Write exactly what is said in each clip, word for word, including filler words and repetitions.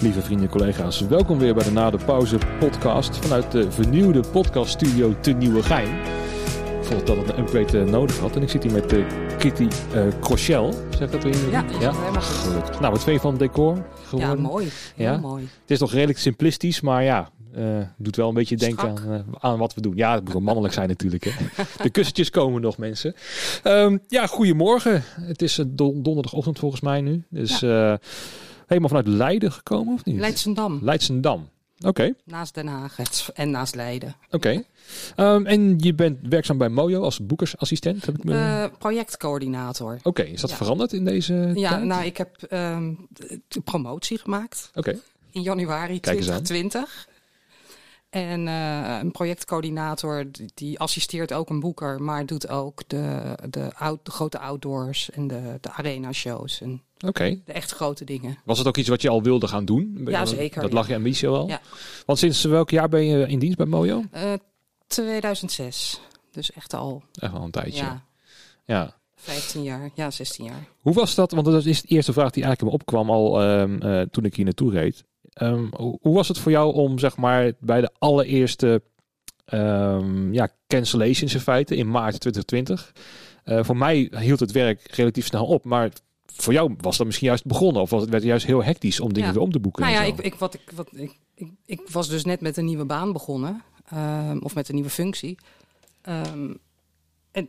Lieve vrienden en collega's, welkom weer bij de Nader Pauze Podcast vanuit de vernieuwde podcaststudio Te Nieuwe Gein. Ik vond dat het een upgrade nodig had en ik zit hier met Kitty uh, Crochelle. Zegt dat weer? Ja, dat ja? helemaal goed. Nou, wat vind je van het decor geworden? Ja, mooi. Ja? mooi. Het is nog redelijk simplistisch, maar ja... Uh, doet wel een beetje denken aan, uh, aan wat we doen. Ja, het moet mannelijk zijn natuurlijk. Hè. De kussentjes komen nog, mensen. Um, ja, goedemorgen. Het is don- donderdagochtend volgens mij nu. Dus ja. uh, helemaal vanuit Leiden gekomen, of niet? Leidschendam. Leidschendam. Oké. Okay. Naast Den Haag en naast Leiden. Oké. Okay. Um, en je bent werkzaam bij Mojo als boekersassistent? Heb ik me... uh, projectcoördinator. Oké. Okay. Is dat ja. veranderd in deze Ja, tijd? Nou, ik heb um, de promotie gemaakt. Oké. Okay. In januari twintig twintig. En uh, een projectcoördinator die assisteert ook een boeker, maar doet ook de, de, out, de grote outdoors en de, de arena shows en okay. de echt grote dingen. Was het ook iets wat je al wilde gaan doen? Ja, zeker. Dat ja. lag je ambitie wel. Ja. Want sinds welk jaar ben je in dienst bij Mojo? Uh, tweeduizend zes. Dus echt al. Echt al een tijdje. Ja. ja. vijftien jaar, ja, zestien jaar. Hoe was dat? Want dat is de eerste vraag die eigenlijk me opkwam al um, uh, toen ik hier naartoe reed. Um, hoe was het voor jou om, zeg maar, bij de allereerste um, ja, cancellations in feite in maart twintig twintig? Uh, voor mij hield het werk relatief snel op, maar voor jou was dat misschien juist begonnen. Of was het, werd het juist heel hectisch om dingen ja. weer om te boeken? Nou ja, ik, ik, wat, ik, wat, ik, ik, ik was dus net met een nieuwe baan begonnen. Um, of met een nieuwe functie. Um, en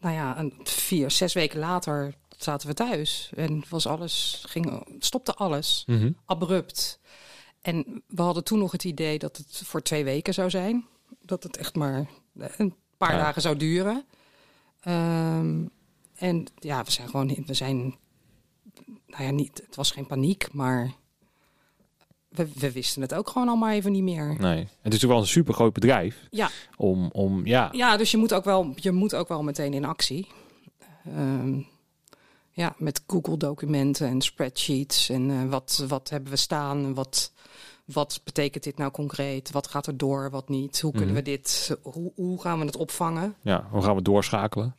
nou ja, een, vier, zes weken later zaten we thuis. En was alles, ging, stopte alles. Mm-hmm. Abrupt. En we hadden toen nog het idee dat het voor twee weken zou zijn. Dat het echt maar een paar ja. dagen zou duren. Um, en ja, we zijn gewoon... We zijn, nou ja, niet, het was geen paniek, maar... We, we wisten het ook gewoon allemaal even niet meer. Nee. En het is ook wel een supergroot bedrijf. Ja. Om, om, ja. ja, dus je moet ook wel, je moet ook wel meteen in actie. Um, ja, met Google-documenten en spreadsheets. En uh, wat, wat hebben we staan? Wat, wat betekent dit nou concreet? Wat gaat er door, wat niet? Hoe kunnen mm-hmm. we dit... Hoe, hoe gaan we het opvangen? Ja, hoe gaan we doorschakelen?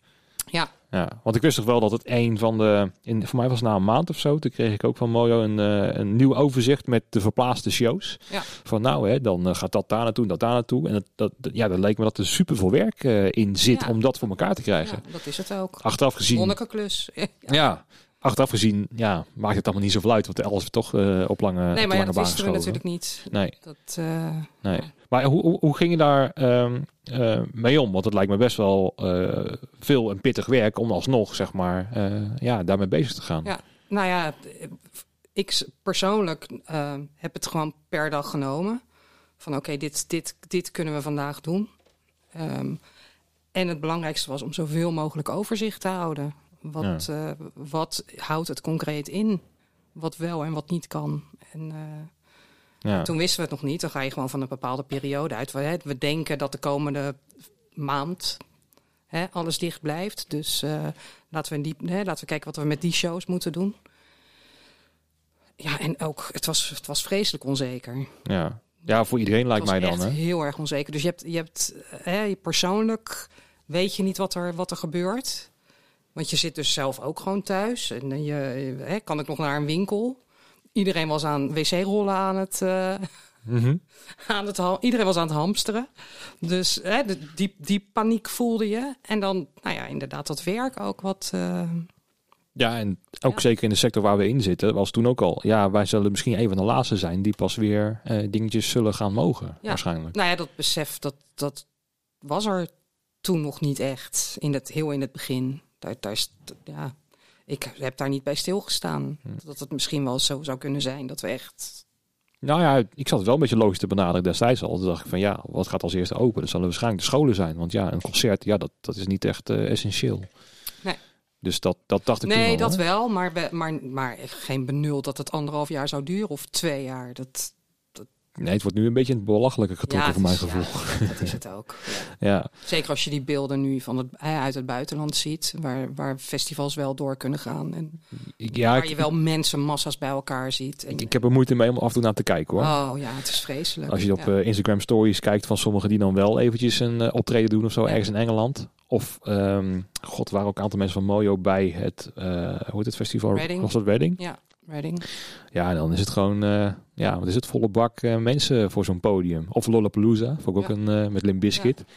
Ja. Ja, want ik wist toch wel dat het een van de... In, voor mij was het na een maand of zo. Toen kreeg ik ook van Mojo een, uh, een nieuw overzicht met de verplaatste shows. Ja. Van nou, hè, dan gaat dat daar naartoe en dat daar naartoe. En dat, dat, ja, dat leek me dat er super veel werk uh, in zit ja. om dat voor elkaar te krijgen. Ja, dat is het ook. Achteraf gezien... Monnikenklus. ja. ja. Achteraf gezien, ja, maakt het allemaal niet zoveel uit. Want alles toch uh, op lange baan. Nee, maar ja, dat wisten we natuurlijk niet. Nee. Dat, uh, nee. Maar hoe, hoe ging je daar um, uh, mee om? Want het lijkt me best wel uh, veel en pittig werk om alsnog, zeg maar, uh, ja, daarmee bezig te gaan. Ja, nou ja, ik persoonlijk uh, heb het gewoon per dag genomen. Van oké, okay, dit, dit, dit kunnen we vandaag doen. Um, en het belangrijkste was om zoveel mogelijk overzicht te houden. Wat, ja. uh, wat houdt het concreet in? Wat wel en wat niet kan. En, uh, ja. toen wisten we het nog niet. Dan ga je gewoon van een bepaalde periode uit. We, hè, we denken dat de komende maand hè, alles dicht blijft. Dus uh, laten, we die, hè, laten we kijken wat we met die shows moeten doen. Ja, en ook, het was, het was vreselijk onzeker. Ja, ja voor iedereen lijkt mij dan. Het was echt heel erg onzeker. Dus je hebt, je hebt hè, persoonlijk weet je niet wat er, wat er gebeurt... Want je zit dus zelf ook gewoon thuis. En je, hè, kan ik nog naar een winkel? Iedereen was aan wc-rollen aan het... Uh, mm-hmm. aan het ha- Iedereen was aan het hamsteren. Dus hè, de, die, die paniek voelde je. En dan, nou ja, inderdaad dat werk ook wat... Uh, ja, en ook ja. zeker in de sector waar we in zitten, was toen ook al... Ja, wij zullen misschien een van de laatste zijn die pas weer uh, dingetjes zullen gaan mogen, ja. waarschijnlijk. Nou ja, dat besef, dat, dat was er toen nog niet echt. In het, heel in het begin... Daar, daar is, ja, ik heb daar niet bij stilgestaan. Dat het misschien wel zo zou kunnen zijn dat we echt... Nou ja, ik zat het wel een beetje logisch te benaderen destijds al. Toen dacht ik van ja, wat gaat als eerste open? Dat zullen waarschijnlijk de scholen zijn. Want ja, een concert, ja, dat, dat is niet echt uh, essentieel. Nee. Dus dat, dat dacht ik nee, toen Nee, dat hè? wel. Maar, we, maar, maar geen benul dat het anderhalf jaar zou duren of twee jaar. Dat... Nee, het wordt nu een beetje in het belachelijke getrokken ja, voor mijn gevoel. Ja, dat is het ook. Ja. Ja. Zeker als je die beelden nu van het, uit het buitenland ziet, waar, waar festivals wel door kunnen gaan. En ja, waar ik, je wel mensen, massa's bij elkaar ziet. En, ik, ik heb er moeite mee om af en toe naar te kijken hoor. Oh ja, het is vreselijk. Als je op ja. uh, Instagram stories kijkt van sommigen die dan wel eventjes een uh, optreden doen of zo, ja. ergens in Engeland. Of, um, god, waren ook een aantal mensen van Mojo bij het, uh, hoe heet het festival? Reading. Was dat Reading? Ja. Reading. Ja, en dan is het gewoon, uh, ja, wat is het, volle bak uh, mensen voor zo'n podium. Of Lollapalooza, vond ik ja. ook een, uh, met Limp Bizkit. Ja.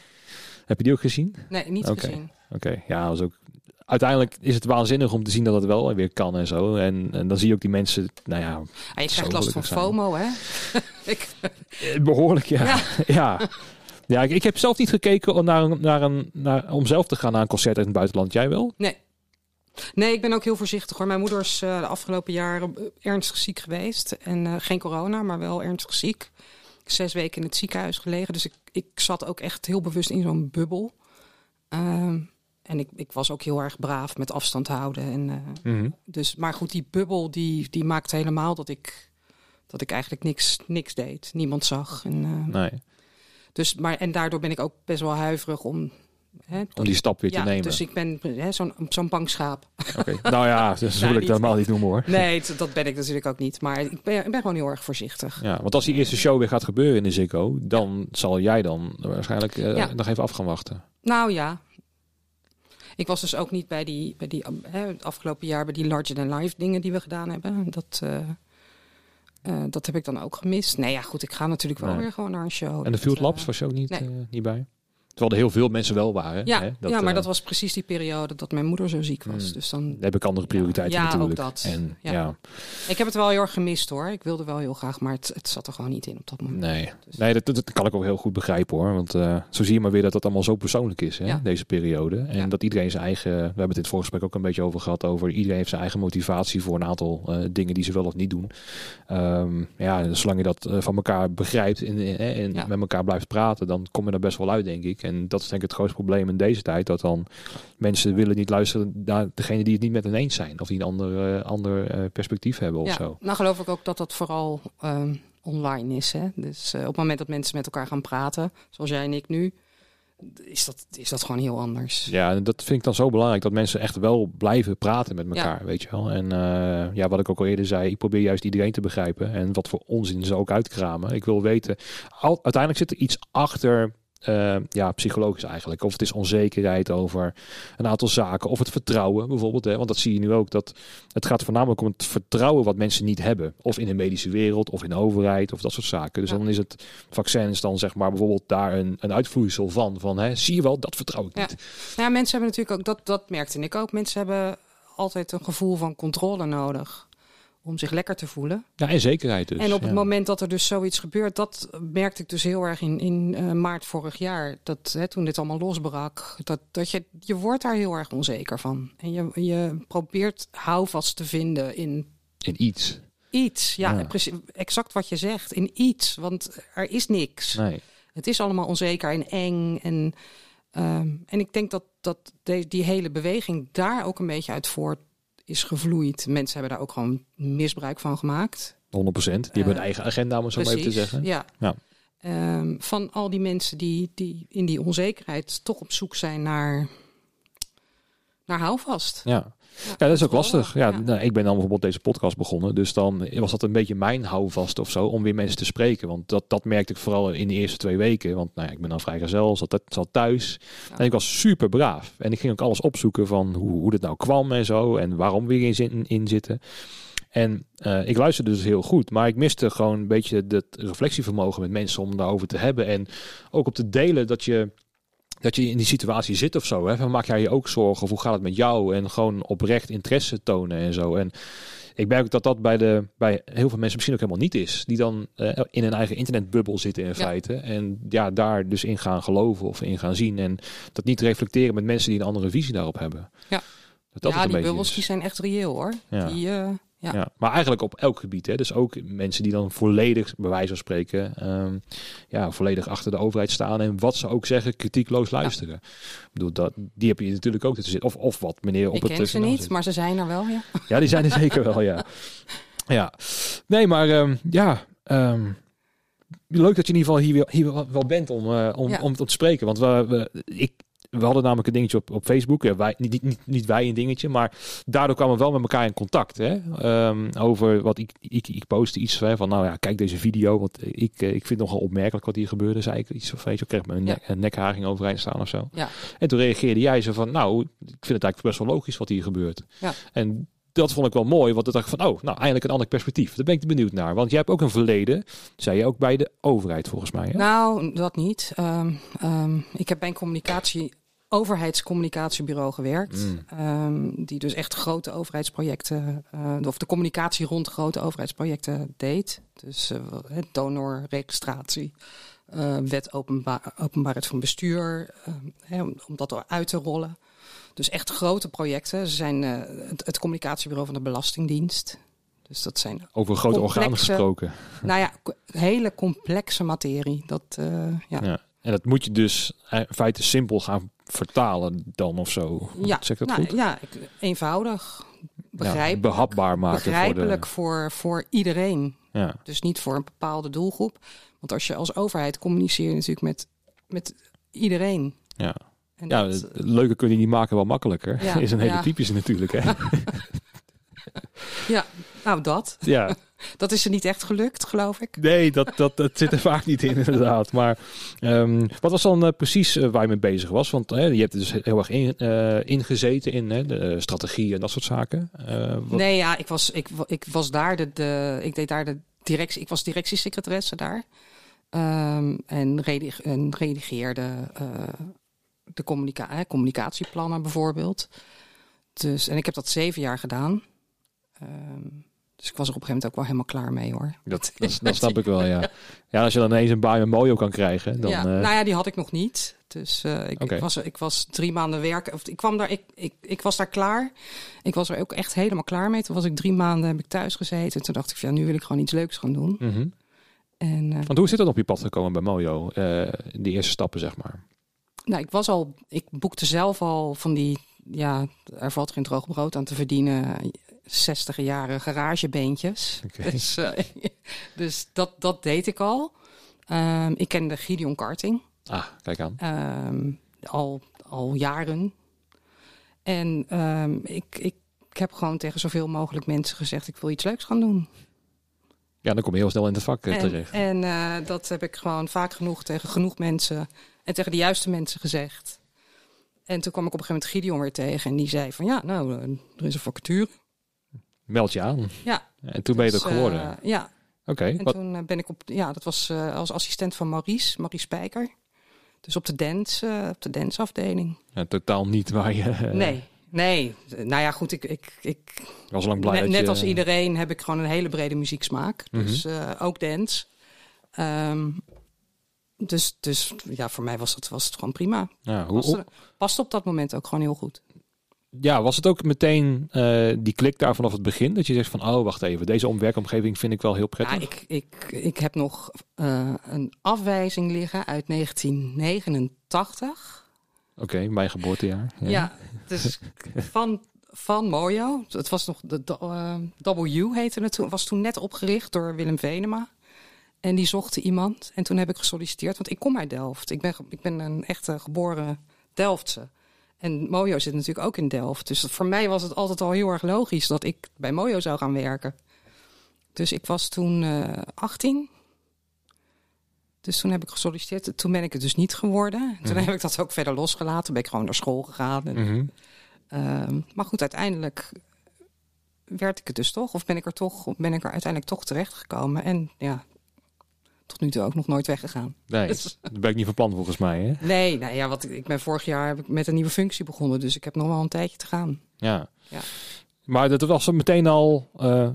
Heb je die ook gezien? Nee, niet okay. gezien. Oké, okay. ja, was ook... Uiteindelijk is het waanzinnig om te zien dat het wel weer kan en zo. En, en dan zie je ook die mensen, nou ja... ja je krijgt last van zijn. FOMO, hè? ik... Behoorlijk, ja. Ja, ja. ja ik, ik heb zelf niet gekeken om, naar, naar een, naar, om zelf te gaan naar een concert uit het buitenland. Jij wel? Nee. Nee, ik ben ook heel voorzichtig hoor. Mijn moeder is uh, de afgelopen jaren ernstig ziek geweest. En uh, geen corona, maar wel ernstig ziek. Zes weken in het ziekenhuis gelegen. Dus ik, ik zat ook echt heel bewust in zo'n bubbel. Uh, en ik, ik was ook heel erg braaf met afstand houden. En, uh, mm-hmm. dus, maar goed, die bubbel die, die maakte helemaal dat ik, dat ik eigenlijk niks, niks deed. Niemand zag. En, uh, nee. dus, maar, en daardoor ben ik ook best wel huiverig om... He, om die stap weer ja, te nemen. Dus ik ben he, zo'n, zo'n bankschaap. Okay. Nou ja, dat dus nou, wil ik dat helemaal niet noemen hoor. Nee, dat ben ik natuurlijk ook niet. Maar ik ben, ik ben gewoon heel erg voorzichtig. Ja, want als die eerste show weer gaat gebeuren in de Ziggo... dan ja. zal jij dan waarschijnlijk uh, ja. nog even af gaan wachten. Nou ja. Ik was dus ook niet bij die... Bij die he, het afgelopen jaar bij die Larger Than Life dingen die we gedaan hebben. Dat... Uh, Uh, dat heb ik dan ook gemist. Nee, ja, goed, ik ga natuurlijk wel nee. weer gewoon naar een show. En de Field Labs uh, was je ook niet, nee. uh, niet bij? Terwijl er heel veel mensen wel waren. Ja, hè? Dat, ja maar uh, dat was precies die periode dat mijn moeder zo ziek was. Mm, dus dan heb ik andere prioriteiten ja, natuurlijk. Ja, ook dat. En, ja. Ja. Ik heb het wel heel erg gemist hoor. Ik wilde wel heel graag, maar het, het zat er gewoon niet in op dat moment. Nee, dus. nee dat, dat kan ik ook heel goed begrijpen hoor. Want uh, zo zie je maar weer dat dat allemaal zo persoonlijk is, hè? Ja. Deze periode. En ja. dat iedereen zijn eigen... We hebben het in het voorgesprek ook een beetje over gehad. Over iedereen heeft zijn eigen motivatie voor een aantal uh, dingen die ze wel of niet doen. Um, ja, zolang je dat uh, van elkaar begrijpt en, en, en ja. met elkaar blijft praten, dan kom je er best wel uit, denk ik. En dat is denk ik het grootste probleem in deze tijd. Dat dan mensen willen niet luisteren naar degene die het niet met hen eens zijn. Of die een ander, uh, ander uh, perspectief hebben of ja, zo. Nou geloof ik ook dat dat vooral uh, online is. Hè? Dus uh, op het moment dat mensen met elkaar gaan praten, zoals jij en ik nu, is dat, is dat gewoon heel anders. Ja, en dat vind ik dan zo belangrijk. Dat mensen echt wel blijven praten met elkaar, ja. weet je wel. En uh, ja, wat ik ook al eerder zei, ik probeer juist iedereen te begrijpen. En wat voor onzin ze ook uitkramen. Ik wil weten, al, uiteindelijk zit er iets achter... Uh, ja, psychologisch eigenlijk. Of het is onzekerheid over een aantal zaken. Of het vertrouwen bijvoorbeeld. Hè? Want dat zie je nu ook. Dat het gaat voornamelijk om het vertrouwen wat mensen niet hebben. Of in de medische wereld. Of in de overheid. Of dat soort zaken. Dus ja. dan is het vaccins dan zeg maar bijvoorbeeld daar een, een uitvloeisel van. Van hè, zie je wel, dat vertrouw ik ja. niet. Nou ja, mensen hebben natuurlijk ook, dat, dat merkte ik ook. Mensen hebben altijd een gevoel van controle nodig. Om zich lekker te voelen. Ja, en zekerheid dus. En op het ja. moment dat er dus zoiets gebeurt... dat merkte ik dus heel erg in, in uh, maart vorig jaar. Dat, hè, toen dit allemaal losbrak. Dat, dat je, je wordt daar heel erg onzeker van. En je, je probeert houvast te vinden in... In iets. Iets, ja. ja. Precies, exact wat je zegt. In iets, want er is niks. Nee. Het is allemaal onzeker en eng. En, um, en ik denk dat, dat de, die hele beweging daar ook een beetje uit voort... is gevloeid. Mensen hebben daar ook gewoon misbruik van gemaakt. honderd procent. Die uh, hebben hun eigen agenda, om het zo precies, maar even te zeggen. Ja. ja. Um, van al die mensen die, die in die onzekerheid toch op zoek zijn naar, naar houvast. Ja. Ja, ja, dat is ook lastig. Ja, ja. Nou, ik ben dan bijvoorbeeld deze podcast begonnen. Dus dan was dat een beetje mijn houvast of zo. Om weer mensen te spreken. Want dat, dat merkte ik vooral in de eerste twee weken. Want nou ja, ik ben dan vrijgezel. Zat, zat thuis. Ja. En ik was super braaf. En ik ging ook alles opzoeken van hoe, hoe dit nou kwam en zo. En waarom we erin in, in zitten. En uh, ik luisterde dus heel goed. Maar ik miste gewoon een beetje dat reflectievermogen met mensen. Om daarover te hebben. En ook op te delen dat je... Dat je in die situatie zit of zo. Hè? Van, maak jij je ook zorgen? Of hoe gaat het met jou? En gewoon oprecht interesse tonen en zo. En ik merk ook dat dat bij, de, bij heel veel mensen misschien ook helemaal niet is. Die dan uh, in hun eigen internetbubbel zitten in ja. feite. En ja, daar dus in gaan geloven of in gaan zien. En dat niet reflecteren met mensen die een andere visie daarop hebben. Ja, dat dat ja die bubbels die zijn echt reëel hoor. Ja. Die... Uh... Ja. ja, maar eigenlijk op elk gebied. Hè? Dus ook mensen die dan volledig, bij wijze van spreken, um, ja, volledig achter de overheid staan. En wat ze ook zeggen, kritiekloos luisteren. Ja. Ik bedoel, dat, die heb je natuurlijk ook te zitten. Of, of wat meneer op ik het... Ik ken ze niet, zit. Maar ze zijn er wel, ja. Ja, die zijn er zeker wel, ja. ja. Nee, maar um, ja... Um, leuk dat je in ieder geval hier, hier wel bent om, uh, om, ja. om, om te spreken. Want we, we, ik... We hadden namelijk een dingetje op, op Facebook. Ja, wij, niet, niet, niet wij een dingetje, maar daardoor kwamen we wel met elkaar in contact. Hè? Um, over wat ik, ik, ik postte iets hè, van, nou ja, kijk deze video. Want ik, ik vind het nogal opmerkelijk wat hier gebeurde. Zei ik iets of weet je, ik kreeg mijn ja. nek, nekharing overeind staan of zo. Ja. En toen reageerde jij zo van, nou, ik vind het eigenlijk best wel logisch wat hier gebeurt. Ja. En dat vond ik wel mooi, want ik dacht van, oh, nou, eindelijk een ander perspectief. Daar ben ik benieuwd naar, want jij hebt ook een verleden, zei je ook bij de overheid volgens mij. Hè? Nou, dat niet. Um, um, ik heb bij een communicatie, overheidscommunicatiebureau gewerkt, mm. um, die dus echt grote overheidsprojecten, uh, of de communicatie rond grote overheidsprojecten deed. Dus uh, donorregistratie, uh, wet openbaar, openbaarheid van bestuur, uh, hè, om, om dat uit te rollen. Dus echt grote projecten. Ze zijn uh, het, het communicatiebureau van de Belastingdienst. Dus dat zijn over grote organen gesproken. Nou ja, co- hele complexe materie. Dat, uh, ja. Ja. En dat moet je dus in feite simpel gaan vertalen dan of zo. Ja, zeg dat nou, goed? Ja, eenvoudig. Begrijpelijk, ja, behapbaar maken. Begrijpelijk voor, de... voor, voor iedereen. Ja. Dus niet voor een bepaalde doelgroep. Want als je als overheid communiceert natuurlijk met, met iedereen. Ja. En ja, dat... leuker kun je niet maken, wel makkelijker. Ja, is een hele ja. typische natuurlijk, hè? Ja, nou dat. Ja. Dat is er niet echt gelukt, geloof ik. Nee, dat, dat, dat zit er vaak niet in, inderdaad. Maar um, wat was dan uh, precies uh, waar je mee bezig was? Want uh, je hebt er dus heel erg in, uh, ingezeten in uh, de uh, strategie en dat soort zaken. Uh, wat... Nee, ja, ik was, ik, ik was daar de, de... Ik deed daar de directie... Ik was directiesecretaresse daar. Um, en, redig, en redigeerde... Uh, De communica- communicatieplannen bijvoorbeeld. Dus, en ik heb dat zeven jaar gedaan. Um, dus ik was er op een gegeven moment ook wel helemaal klaar mee, hoor. Dat, dat, dat snap ik wel, ja. Ja, als je dan ineens een baan met Mojo kan krijgen. Dan, ja, uh... Nou ja, die had ik nog niet. Dus uh, ik, okay. ik, was, ik was drie maanden werken. Of, ik, kwam daar, ik, ik, ik was daar klaar. Ik was er ook echt helemaal klaar mee. Toen was ik drie maanden heb ik thuis gezeten. En toen dacht ik, ja, nu wil ik gewoon iets leuks gaan doen. Mm-hmm. En, uh, Want hoe zit dat op je pad gekomen bij Mojo? Uh, die eerste stappen, zeg maar. Nou, ik was al, ik boekte zelf al van die, ja, er valt geen droog brood aan te verdienen, zestiger jaren garagebeentjes. Okay. Dus, uh, dus dat, dat deed ik al. Um, ik kende Gideon Karting. Ah, kijk aan. Um, al, al jaren. En um, ik, ik, ik heb gewoon tegen zoveel mogelijk mensen gezegd, ik wil iets leuks gaan doen. Ja, dan kom je heel snel in het vak en, terecht. En uh, dat heb ik gewoon vaak genoeg tegen genoeg mensen... En tegen de juiste mensen gezegd. En toen kwam ik op een gegeven moment Gideon weer tegen. En die zei van, ja, nou, er is een vacature. Meld je aan. Ja. En toen ben je het ook uh, geworden. Ja. Oké. Okay, en wat? Toen ben ik op, ja, dat was uh, als assistent van Maurice, Maurice Pijker. Dus op de dance, uh, op de danceafdeling. Ja, totaal niet waar je... Uh, nee, nee. Nou ja, goed, ik... ik, ik was lang blij net, dat je... net als iedereen heb ik gewoon een hele brede muzieksmaak. Mm-hmm. Dus uh, ook dance. Um, Dus, dus ja, voor mij was het, was het gewoon prima. Ja, hoe, past, er, past op dat moment ook gewoon heel goed. Ja, was het ook meteen uh, die klik daar vanaf het begin? Dat je zegt van, oh, wacht even, deze werkomgeving vind ik wel heel prettig. Ja, ik, ik, ik heb nog uh, een afwijzing liggen uit negentien negenentachtig. Oké, okay, mijn geboortejaar. Ja, ja, dus van, van Mojo. Het was nog de uh, W heette het toen. Was toen net opgericht door Willem Venema. En die zochten iemand. En toen heb ik gesolliciteerd. Want ik kom uit Delft. Ik ben, ik ben een echte geboren Delftse. En Mojo zit natuurlijk ook in Delft. Dus voor mij was het altijd al heel erg logisch... dat ik bij Mojo zou gaan werken. Dus ik was toen uh, achttien. Dus toen heb ik gesolliciteerd. Toen ben ik het dus niet geworden. Toen mm-hmm. heb ik dat ook verder losgelaten. Toen ben ik gewoon naar school gegaan. En, mm-hmm. uh, maar goed, uiteindelijk... werd ik het dus toch. Of ben ik er toch, of ben ik er uiteindelijk toch terechtgekomen. En ja... tot nu toe ook nog nooit weggegaan. Nee, dus. Dat ben ik niet van plan volgens mij, hè? Nee, nou ja, wat, ik ben vorig jaar heb ik met een nieuwe functie begonnen. Dus ik heb nog wel een tijdje te gaan. Ja, ja. Maar dat was meteen al uh, uh,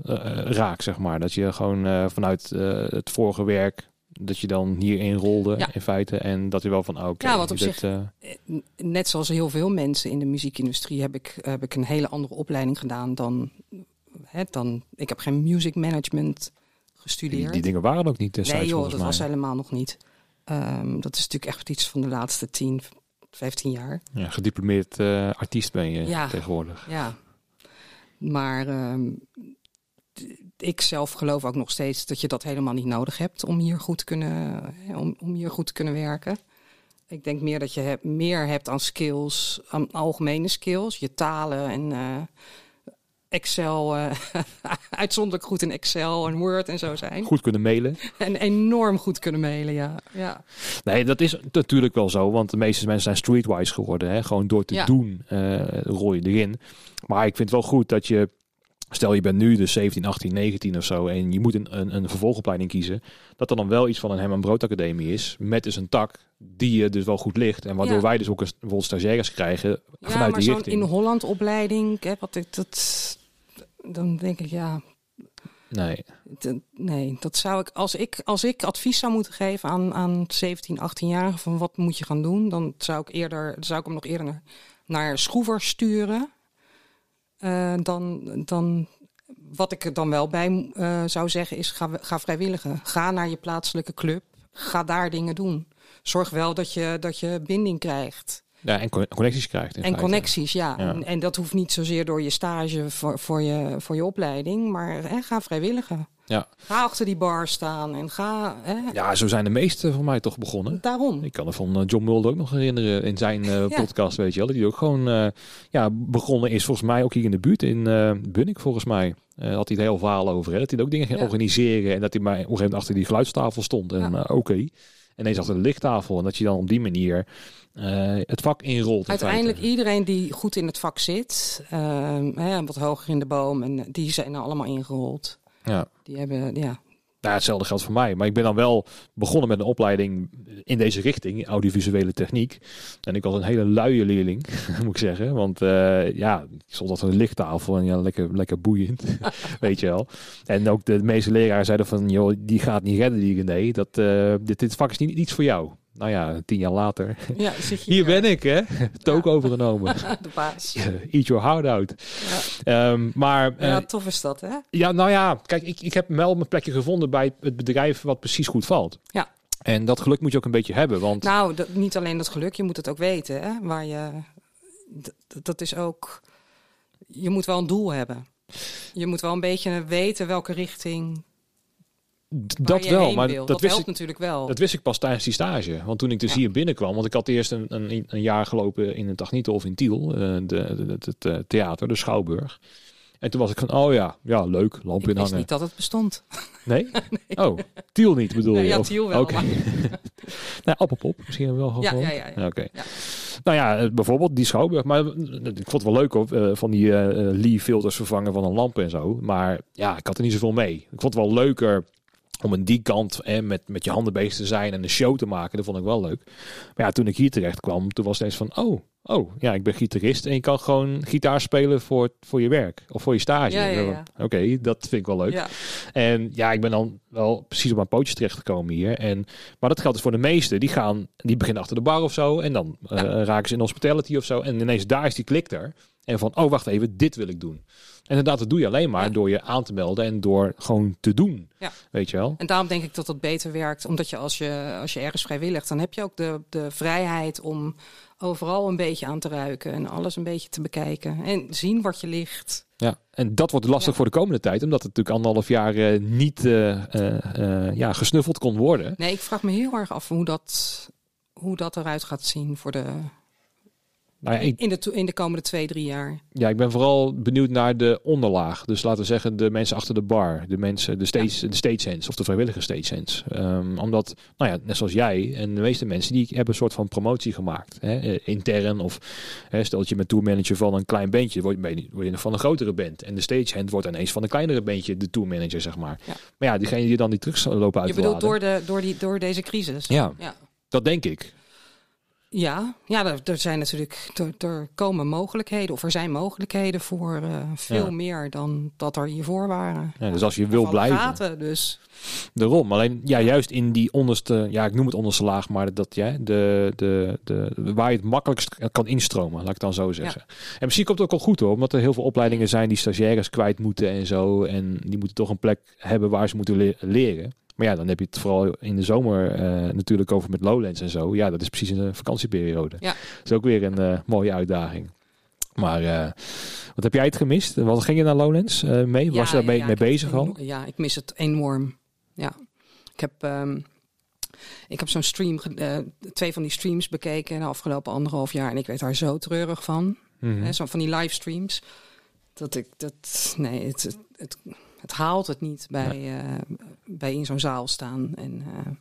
raak, zeg maar. Dat je gewoon uh, vanuit uh, het vorige werk... dat je dan hierin rolde, ja. in feite. En dat je wel van, oké. Okay, ja, want op zich, uh... net zoals heel veel mensen in de muziekindustrie... heb ik, heb ik een hele andere opleiding gedaan dan... Hè, dan ik heb geen music management... Die, die dingen waren ook niet destijds. Nee joh, dat mij. was helemaal nog niet. Um, dat is natuurlijk echt iets van de laatste tien, vijftien jaar. Ja, gediplomeerd uh, artiest ben je ja, tegenwoordig. Ja, maar um, d- ik zelf geloof ook nog steeds dat je dat helemaal niet nodig hebt om hier goed te kunnen, om, om hier goed te kunnen werken. Ik denk meer dat je heb, meer hebt aan skills, aan algemene skills, je talen en... Uh, Excel, uh, uitzonderlijk goed in Excel en Word en zo zijn. Goed kunnen mailen. En enorm goed kunnen mailen, ja. ja. Nee, dat is natuurlijk wel zo, want de meeste mensen zijn streetwise geworden. Hè? Gewoon door te ja. doen uh, rol je erin. Maar ik vind het wel goed dat je Stel je bent nu dus zeventien, achttien, negentien of zo en je moet een, een, een vervolgopleiding kiezen. Dat er dan wel iets van een Hem en Brood Academie is. Met dus een tak die je dus wel goed ligt. En waardoor ja. wij dus ook een, bijvoorbeeld stagiaires krijgen ja, vanuit die richting. Ja, maar zo'n in Holland opleiding, hè, wat ik dat, dan denk ik ja... Nee. De, nee, dat zou ik als, ik... als ik advies zou moeten geven aan, aan zeventien, achttienjarigen van wat moet je gaan doen, dan zou ik, eerder, zou ik hem nog eerder naar, naar Schroever sturen. Uh, dan, dan wat ik er dan wel bij uh, zou zeggen is ga, ga vrijwilligen. Ga naar je plaatselijke club. Ga daar dingen doen. Zorg wel dat je, dat je binding krijgt. Ja, en connecties krijgt. En feite. connecties, ja. ja. En, en dat hoeft niet zozeer door je stage voor, voor, je, voor je opleiding. Maar hè, ga vrijwilligen. Ja. Ga achter die bar staan en ga... Hè. Ja, zo zijn de meesten van mij toch begonnen. Daarom. Ik kan er van John Mulder ook nog herinneren in zijn uh, podcast, ja. weet je wel. Dat hij ook gewoon uh, ja, begonnen is, volgens mij ook hier in de buurt, in uh, Bunnik volgens mij. Uh, had hij het heel verhaal over, hè. Dat hij ook dingen ging ja. organiseren. En dat hij maar op een gegeven moment achter die geluidstafel stond. En ja. uh, oké. Okay. En ineens achter de lichttafel. En dat je dan op die manier uh, het vak inrolt. Uiteindelijk in iedereen die goed in het vak zit. Uh, hè, wat hoger in de boom. En die zijn er allemaal ingerold. Ja. Die hebben, ja. ja, hetzelfde geldt voor mij. Maar ik ben dan wel begonnen met een opleiding in deze richting, audiovisuele techniek. En ik was een hele luie leerling, moet ik zeggen. Want uh, ja, ik stond altijd aan de lichttafel en ja, lekker, lekker boeiend, weet je wel. En ook de meeste leraren zeiden van, joh, die gaat niet redden, die René. Dat, uh, dit, dit vak is niet iets voor jou. Nou ja, tien jaar later. Ja, zit je hier ben uit. Ik, hè? Took ja. overgenomen. De baas. Eat your heart out. Ja, um, maar, ja uh, tof is dat, hè? Ja, nou ja. Kijk, ik, ik heb wel mijn plekje gevonden bij het bedrijf wat precies goed valt. Ja. En dat geluk moet je ook een beetje hebben. Want... Nou, dat, niet alleen dat geluk. Je moet het ook weten, hè? Waar je, d- dat is ook... Je moet wel een doel hebben. Je moet wel een beetje weten welke richting... Dat wel, maar dat, dat wist helpt ik, natuurlijk wel. Dat wist ik pas tijdens die stage. Want toen ik dus ja. hier binnenkwam, want ik had eerst een, een, een jaar gelopen in een Tagnietenhof in Tiel, het theater, de Schouwburg. En toen was ik van, oh ja, ja leuk, lamp inhangen. Ik wist niet dat het bestond. Nee? nee. Oh, Tiel niet bedoel nee, je? Ja, Tiel wel. Oké. Okay. nou, Appelpop misschien wel gewoon. Ja, ja, ja. ja. Oké. Okay. Ja. Nou ja, bijvoorbeeld die Schouwburg. Maar ik vond het wel leuk hoor, van die uh, Lee-filters vervangen van een lamp en zo. Maar ja, ik had er niet zoveel mee. Ik vond het wel leuker... om aan die kant hè, met, met je handen bezig te zijn en een show te maken, dat vond ik wel leuk. Maar ja, toen ik hier terecht kwam, toen was het eens van, oh, oh, ja, ik ben gitarist en je kan gewoon gitaar spelen voor, voor je werk of voor je stage. Ja, ja, ja. Oké, okay, dat vind ik wel leuk. Ja. En ja, ik ben dan wel precies op mijn pootjes terechtgekomen hier. En, maar dat geldt dus voor de meesten. Die gaan, die beginnen achter de bar of zo en dan ja. uh, raken ze in hospitality of zo. En ineens daar is die klik er. En van, oh, wacht even, dit wil ik doen. En inderdaad, dat doe je alleen maar ja. door je aan te melden en door gewoon te doen. Ja. Weet je wel? En daarom denk ik dat dat beter werkt. Omdat je als je, als je ergens vrijwilligt, dan heb je ook de, de vrijheid om overal een beetje aan te ruiken. En alles een beetje te bekijken. En zien wat je ligt. Ja, en dat wordt lastig ja. voor de komende tijd. Omdat het natuurlijk anderhalf jaar uh, niet uh, uh, uh, ja, gesnuffeld kon worden. Nee, ik vraag me heel erg af hoe dat, hoe dat eruit gaat zien voor de... Nou ja, ik, in, de to- in de komende twee, drie jaar. Ja, ik ben vooral benieuwd naar de onderlaag. Dus laten we zeggen de mensen achter de bar. De mensen, de stages, ja. de stagehands of de vrijwillige stagehands. Um, omdat, nou ja, net zoals jij en de meeste mensen... die hebben een soort van promotie gemaakt. Hè? Intern of hè, stel dat je met tourmanager van een klein bandje... word je, word je van een grotere band. En de stagehand wordt ineens van een kleinere bandje de tourmanager, zeg maar. Ja. Maar ja, diegene die dan die trucs lopen uit te laden. Je bedoelt door, de, door, die, door deze crisis? Ja, ja, dat denk ik. Ja, ja, er zijn natuurlijk, er, er komen mogelijkheden of er zijn mogelijkheden voor uh, veel ja. meer dan dat er hiervoor waren. Ja, dus als je wil blijven. Gaten, dus. Daarom, alleen ja, juist in die onderste, ja, ik noem het onderste laag, maar dat jij, ja, de, de, de, waar je het makkelijkst kan instromen, laat ik het dan zo zeggen. Ja. En misschien komt het ook al goed hoor, omdat er heel veel opleidingen zijn die stagiaires kwijt moeten en zo. En die moeten toch een plek hebben waar ze moeten le- leren. Maar ja, dan heb je het vooral in de zomer uh, natuurlijk over met Lowlands en zo. Ja, dat is precies een vakantieperiode. Ja. Dat is ook weer een uh, mooie uitdaging. Maar uh, wat heb jij het gemist? Wat ging je naar Lowlands uh, mee? Ja, was je daar ja, mee, ja, mee bezig al? En, ja, ik mis het enorm. Ja, ik heb, um, ik heb zo'n stream, uh, twee van die streams bekeken in de afgelopen anderhalf jaar. En ik werd daar zo treurig van. Mm-hmm. Hè, zo van die livestreams. Dat ik dat, nee, het... het, het Het haalt het niet bij, nee. uh, bij in zo'n zaal staan. En, uh,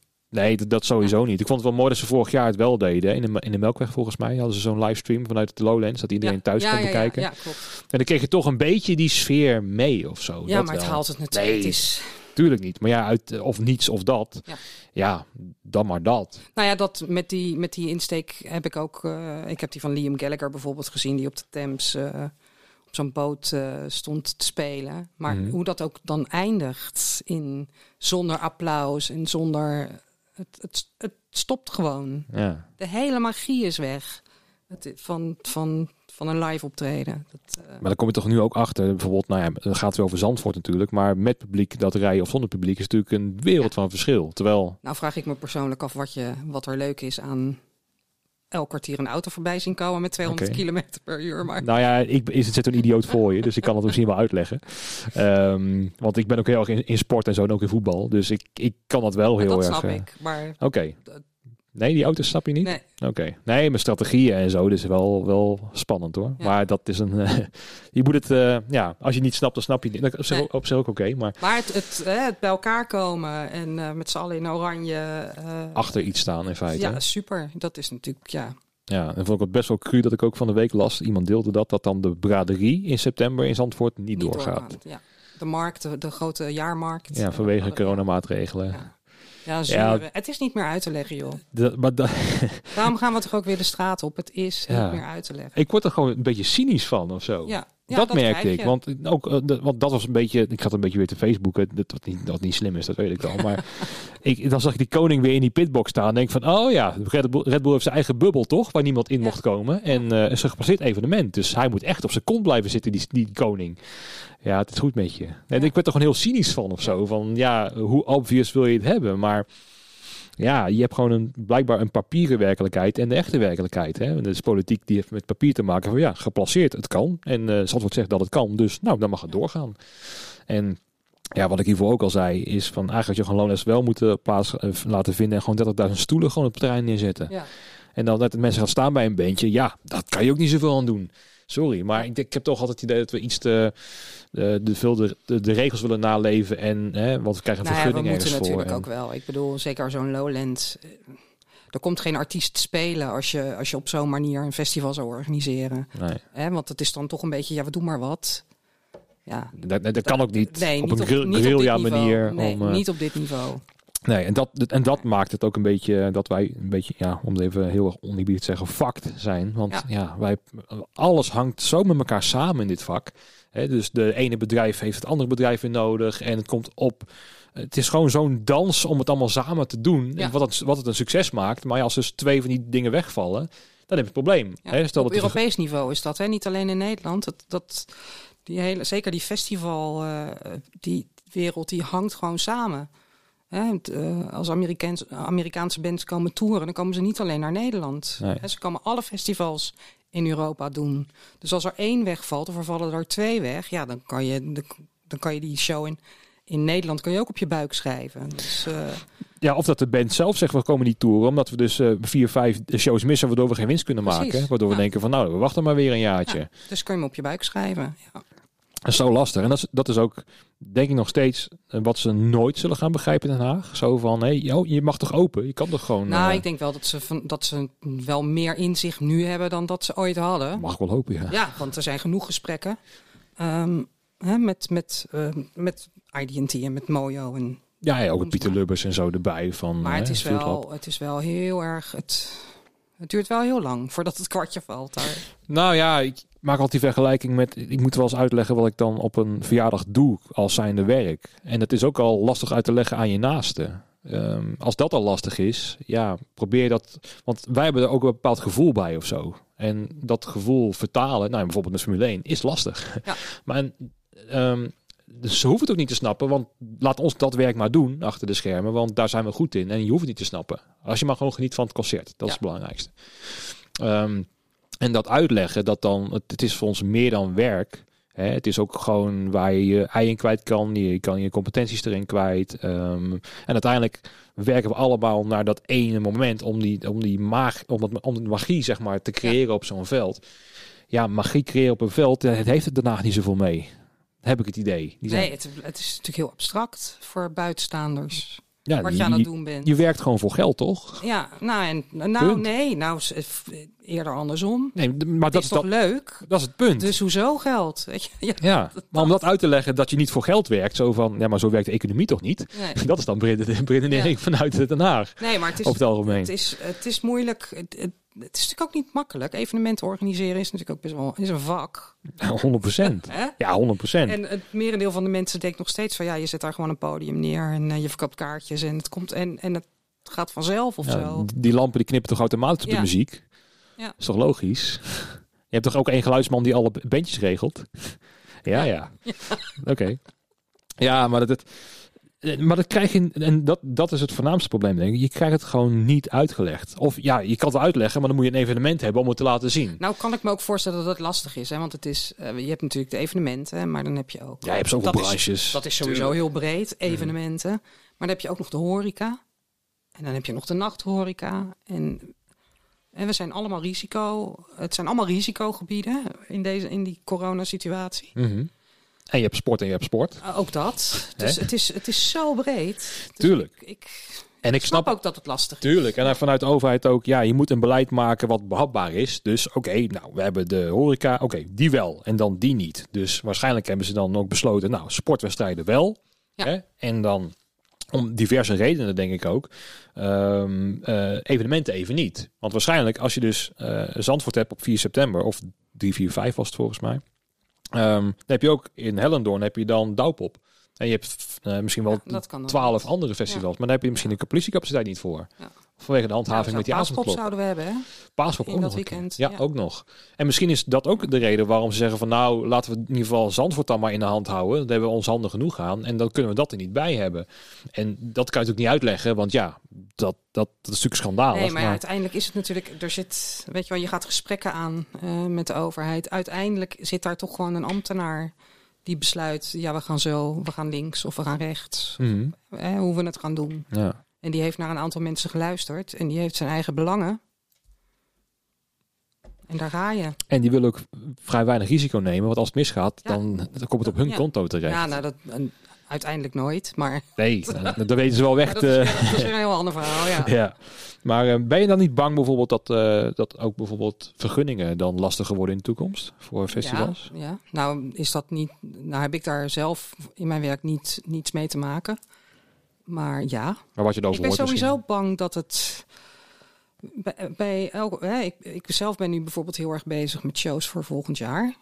Nee, dat, dat sowieso niet. Ik vond het wel mooi dat ze vorig jaar het wel deden. In de, in de Melkweg volgens mij hadden ze zo'n livestream vanuit de Lowlands. Dat iedereen ja. thuis ja, kon ja, bekijken. Ja, ja, klopt. En dan kreeg je toch een beetje die sfeer mee of zo. Ja, dat maar wel. Het haalt het natuurlijk. Nee. Het is... Tuurlijk niet. Maar ja, uit of niets of dat. Ja. ja, dan maar dat. Nou ja, dat met die, met die insteek heb ik ook... Uh, ik heb die van Liam Gallagher bijvoorbeeld gezien. Die op de Thames uh, op zo'n boot uh, stond te spelen. Maar mm. hoe dat ook dan eindigt in zonder applaus en zonder... Het, het, het stopt gewoon. Ja. De hele magie is weg. Het, van, van, van een live optreden. Dat, uh... Maar dan kom je toch nu ook achter. Bijvoorbeeld, nou ja, dan gaat het weer over Zandvoort natuurlijk. Maar met publiek, dat rijden of zonder publiek, is natuurlijk een wereld ja. van verschil. Terwijl... Nou vraag ik me persoonlijk af wat, je, wat er leuk is aan... elk kwartier een auto voorbij zien komen met tweehonderd okay. kilometer per uur. Maar. Nou ja, ik is het zit een idioot voor je, dus ik kan het misschien wel uitleggen. Um, want ik ben ook heel erg in, in sport en zo, en ook in voetbal. Dus ik, ik kan dat wel maar heel dat erg... Dat snap uh, ik, maar... Oké. Okay. Nee, die auto's snap je niet? Nee. Oké. Okay. Nee, mijn strategieën en zo, dus wel, wel spannend hoor. Ja. Maar dat is een... Uh, je moet het... Uh, ja, als je niet snapt, dan snap je niet. Op zich, nee. op zich ook oké, okay, maar... Maar het, het, eh, het bij elkaar komen en uh, met z'n allen in oranje... Uh, achter iets staan in feite. Ja, hè? Super. Dat is natuurlijk, ja... Ja, en vond ik het best wel cru dat ik ook van de week las. Iemand deelde dat, dat dan de braderie in september in Zandvoort niet, niet doorgaat. doorgaat ja. De markt, de, de grote jaarmarkt. Ja, vanwege coronamaatregelen. Ja. Ja, ja, het is niet meer uit te leggen, joh. De, maar da- Daarom gaan we toch ook weer de straat op. Het is ja. niet meer uit te leggen. Ik word er gewoon een beetje cynisch van of zo. Ja. Ja, dat, dat merkte ik, want, ook, de, want dat was een beetje... Ik had een beetje weer te Facebooken, dat, dat, niet, dat niet slim is, dat weet ik wel. Maar ik, dan zag ik die koning weer in die pitbox staan en denk van... Oh ja, Red Bull, Red Bull heeft zijn eigen bubbel, toch? Waar niemand in ja. mocht komen. En uh, het is een gepasseerd evenement. Dus hij moet echt op zijn kont blijven zitten, die, die koning. Ja, het is goed met je. En ja. ik werd er gewoon heel cynisch van of zo. Van ja, hoe obvious wil je het hebben? Maar... Ja, je hebt gewoon een, blijkbaar een papieren werkelijkheid en de echte werkelijkheid. Hè? Dus politiek die heeft met papier te maken van ja, geplaceerd, het kan. En uh, Zandvoort zegt dat het kan, dus nou, dan mag het doorgaan. En ja, wat ik hiervoor ook al zei, is van eigenlijk had je gewoon Lowlands wel moeten plaats uh, laten vinden... en gewoon dertigduizend stoelen gewoon op het terrein neerzetten. Ja. En dan dat mensen gaan staan bij een bandje, ja, dat kan je ook niet zoveel aan doen. Sorry, maar ik, ik heb toch altijd het idee dat we iets te, de, de, veel de, de, de regels willen naleven. En hè, want we krijgen een nou vergunning ergens voor. Ja, we moeten natuurlijk en... ook wel. Ik bedoel, zeker zo'n Lowlands. Er komt geen artiest spelen als je, als je op zo'n manier een festival zou organiseren. Nee. Hè, want het is dan toch een beetje, ja, we doen maar wat. Ja, dat, dat, dat kan ook niet. Nee, op niet een guerrilla manier. Nee, om, uh... niet op dit niveau. Nee, en dat, en dat maakt het ook een beetje dat wij een beetje, ja, om het even heel erg oneerbiedig te zeggen, fucked zijn. Want ja. ja, wij alles hangt zo met elkaar samen in dit vak. He, dus de ene bedrijf heeft het andere bedrijf weer nodig en het komt op. Het is gewoon zo'n dans om het allemaal samen te doen. Ja. En wat het, wat het een succes maakt. Maar ja, als dus twee van die dingen wegvallen, dan heb je het probleem. Ja, he, stel op dat Europees ge- niveau is dat, hè? Niet alleen in Nederland. Dat, dat, die hele, zeker die festival, uh, die wereld, die hangt gewoon samen. He, uh, als Amerikaans, Amerikaanse bands komen toeren, dan komen ze niet alleen naar Nederland. Nee. He, ze komen alle festivals in Europa doen. Dus als er één wegvalt, of er vallen er twee weg, ja, dan kan je, de, dan kan je die show in, in Nederland kan je ook op je buik schrijven. Dus, uh, ja, of dat de band zelf zegt, we komen niet toeren, omdat we dus uh, vier, vijf shows missen, waardoor we geen winst kunnen precies. maken. Waardoor we ja. denken van, nou, we wachten maar weer een jaartje. Ja, dus kun je hem op je buik schrijven, ja. Dat is zo lastig. En dat is, dat is ook, denk ik nog steeds, wat ze nooit zullen gaan begrijpen in Den Haag. Zo van, hé, hey, je mag toch open? Je kan toch gewoon... Nou, uh... ik denk wel dat ze, van, dat ze wel meer inzicht nu hebben dan dat ze ooit hadden. Mag ik wel hopen, ja. Ja, want er zijn genoeg gesprekken um, hè, met, met, uh, met I D en T en met Mojo. En ja, ja, ook met Pieter Lubbers en zo erbij. Van, maar het, hè, is wel, het is wel heel erg... Het, het duurt wel heel lang voordat het kwartje valt daar. Nou ja... Ik, Ik maak altijd die vergelijking met... Ik moet wel eens uitleggen wat ik dan op een verjaardag doe als zijnde werk. En dat is ook al lastig uit te leggen aan je naaste. Um, als dat al lastig is, ja, probeer dat... Want wij hebben er ook een bepaald gevoel bij of zo. En dat gevoel vertalen, nou bijvoorbeeld naar Formule één, is lastig. Ja. Maar um, dus ze hoeven het ook niet te snappen, want laat ons dat werk maar doen achter de schermen. Want daar zijn we goed in en je hoeft het niet te snappen. Als je maar gewoon geniet van het concert, dat ja. is het belangrijkste. Um, En dat uitleggen, dat dan, het is voor ons meer dan werk. Hè? Het is ook gewoon waar je je ei in kwijt kan. Je kan je competenties erin kwijt. Um, en uiteindelijk werken we allemaal naar dat ene moment om die, om die maag, om dat, om de magie zeg maar, te creëren op zo'n veld. Ja, magie creëren op een veld, het heeft het daarna niet zoveel mee. Heb ik het idee. Die nee, zijn... het, het is natuurlijk heel abstract voor buitenstaanders. ja, wat je, je aan het doen bent. Je werkt gewoon voor geld, toch? Ja, nou, en, nou nee, nou eerder andersom. Nee, maar dat, dat is toch dat, leuk? Dat is het punt. Dus hoezo geld? Weet je? Ja, ja dat, dat, maar om dat uit te leggen dat je niet voor geld werkt, zo van, ja, maar zo werkt de economie toch niet? Nee. Dat is dan bredenering ja. vanuit Den Haag. Nee, maar het is, over het algemeen. Het is, het is moeilijk. Het, het, het is natuurlijk ook niet makkelijk. Evenementen organiseren is natuurlijk ook best wel is een vak. honderd procent. Ja, honderd procent. En het merendeel van de mensen denkt nog steeds van ja, je zet daar gewoon een podium neer en uh, je verkoopt kaartjes en het komt en, en het gaat vanzelf of ja, zo. Die lampen die knippen toch automatisch op ja. de muziek? Ja. Dat is toch logisch? Je hebt toch ook één geluidsman die alle bandjes regelt? Ja, ja. ja. ja. Oké. Okay. Ja, maar dat... dat Maar dat krijg je, en dat, dat is het voornaamste probleem, denk ik. Je krijgt het gewoon niet uitgelegd. Of ja, je kan het uitleggen, maar dan moet je een evenement hebben om het te laten zien. Nou, kan ik me ook voorstellen dat dat lastig is. Hè? Want het is, uh, je hebt natuurlijk de evenementen, maar dan heb je ook... Ja, je hebt zoveel branches. Dat is sowieso Tuurlijk. heel breed, evenementen. Mm. Maar dan heb je ook nog de horeca. En dan heb je nog de nachthoreca. En, en we zijn allemaal risico... Het zijn allemaal risicogebieden in, deze, in die coronasituatie. Mm-hmm. En je hebt sport en je hebt sport. Uh, ook dat. Dus He? het is, het is zo breed. Dus Tuurlijk. Ik, ik, en ik snap, snap ook dat het lastig Tuurlijk. is. Tuurlijk. En vanuit de overheid ook. Ja, je moet een beleid maken wat behapbaar is. Dus oké, okay, nou, we hebben de horeca. Oké, okay, die wel. En dan die niet. Dus waarschijnlijk hebben ze dan ook besloten. Nou, sportwedstrijden wel. Ja. Hè? En dan, om diverse redenen denk ik ook. Um, uh, evenementen even niet. Want waarschijnlijk als je dus uh, Zandvoort hebt op vier september. Of drie, vier, vijf was het volgens mij. Um, dan heb je ook in Hellendoorn heb je dan Douwpop. En je hebt uh, misschien wel twaalf ja, andere festivals. Ja. Maar daar heb je misschien de politiecapaciteit niet voor. Ja. Vanwege de handhaving ja, met die avondklok. Paaspop zouden we hebben, hè? Paaspop in ook dat nog weekend. Ja, ja, ook nog. En misschien is dat ook de reden waarom ze zeggen van... nou, laten we in ieder geval Zandvoort dan maar in de hand houden. Dan hebben we ons handen genoeg aan. En dan kunnen we dat er niet bij hebben. En dat kan je natuurlijk niet uitleggen. Want ja, dat, dat, dat is natuurlijk schandalig. Nee, maar, maar uiteindelijk is het natuurlijk... Er zit, weet je wel, je gaat gesprekken aan uh, met de overheid. Uiteindelijk zit daar toch gewoon een ambtenaar... die besluit, ja, we gaan zo, we gaan links of we gaan rechts. Mm-hmm. Hè, hoe we het gaan doen. Ja. En die heeft naar een aantal mensen geluisterd. En die heeft zijn eigen belangen. En daar ga je. En die willen ook vrij weinig risico nemen. Want als het misgaat, ja. dan, dan komt het op hun ja. konto terecht. Ja, nou, dat, en, uiteindelijk nooit. Maar nee, dat weten ze wel weg. Dat, te... is, dat is een heel ander verhaal, ja. ja. Maar uh, ben je dan niet bang bijvoorbeeld dat, uh, dat ook bijvoorbeeld vergunningen dan lastiger worden in de toekomst voor festivals? Ja, ja. Nou, is dat niet, nou heb ik daar zelf in mijn werk niet, niets mee te maken. Maar ja, maar wat je erover ik ben hoort, sowieso misschien. bang dat het... Bij, bij elke, hè, ik, ik zelf ben nu bijvoorbeeld heel erg bezig met shows voor volgend jaar.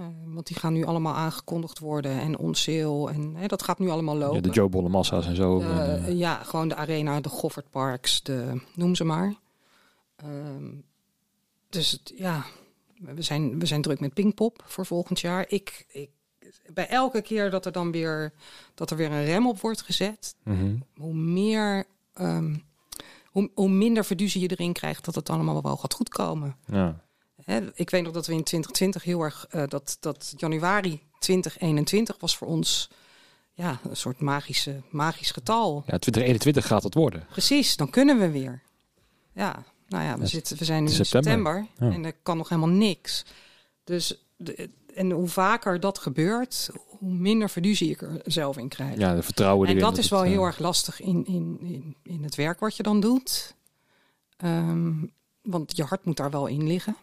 Uh, want die gaan nu allemaal aangekondigd worden en on-sale. En hè, dat gaat nu allemaal lopen. Ja, de Joe Bollemassa's en zo. De, en, uh... Ja, gewoon de Arena, de Goffertparks, de noem ze maar. Uh, dus het, ja, we zijn, we zijn druk met Pinkpop voor volgend jaar. Ik, ik, bij elke keer dat er dan weer, dat er weer een rem op wordt gezet... Mm-hmm. hoe meer... Um, hoe, hoe minder verduzie je erin krijgt dat het allemaal wel gaat goedkomen. Ja. Hè, ik weet nog dat we in twintig twintig heel erg... Uh, dat, dat januari twintig eenentwintig was voor ons ja, een soort magische, magisch getal. Ja, twintig eenentwintig gaat dat worden. Precies, dan kunnen we weer. Ja, nou ja, we, ja, zitten, we zijn nu in september. september en er kan nog helemaal niks. Dus... De, en hoe vaker dat gebeurt, hoe minder verduzie ik er zelf in krijg. Ja, de vertrouwen. En die dat is wel het, heel uh... erg lastig in, in, in, in het werk wat je dan doet. Um, want je hart moet daar wel in liggen.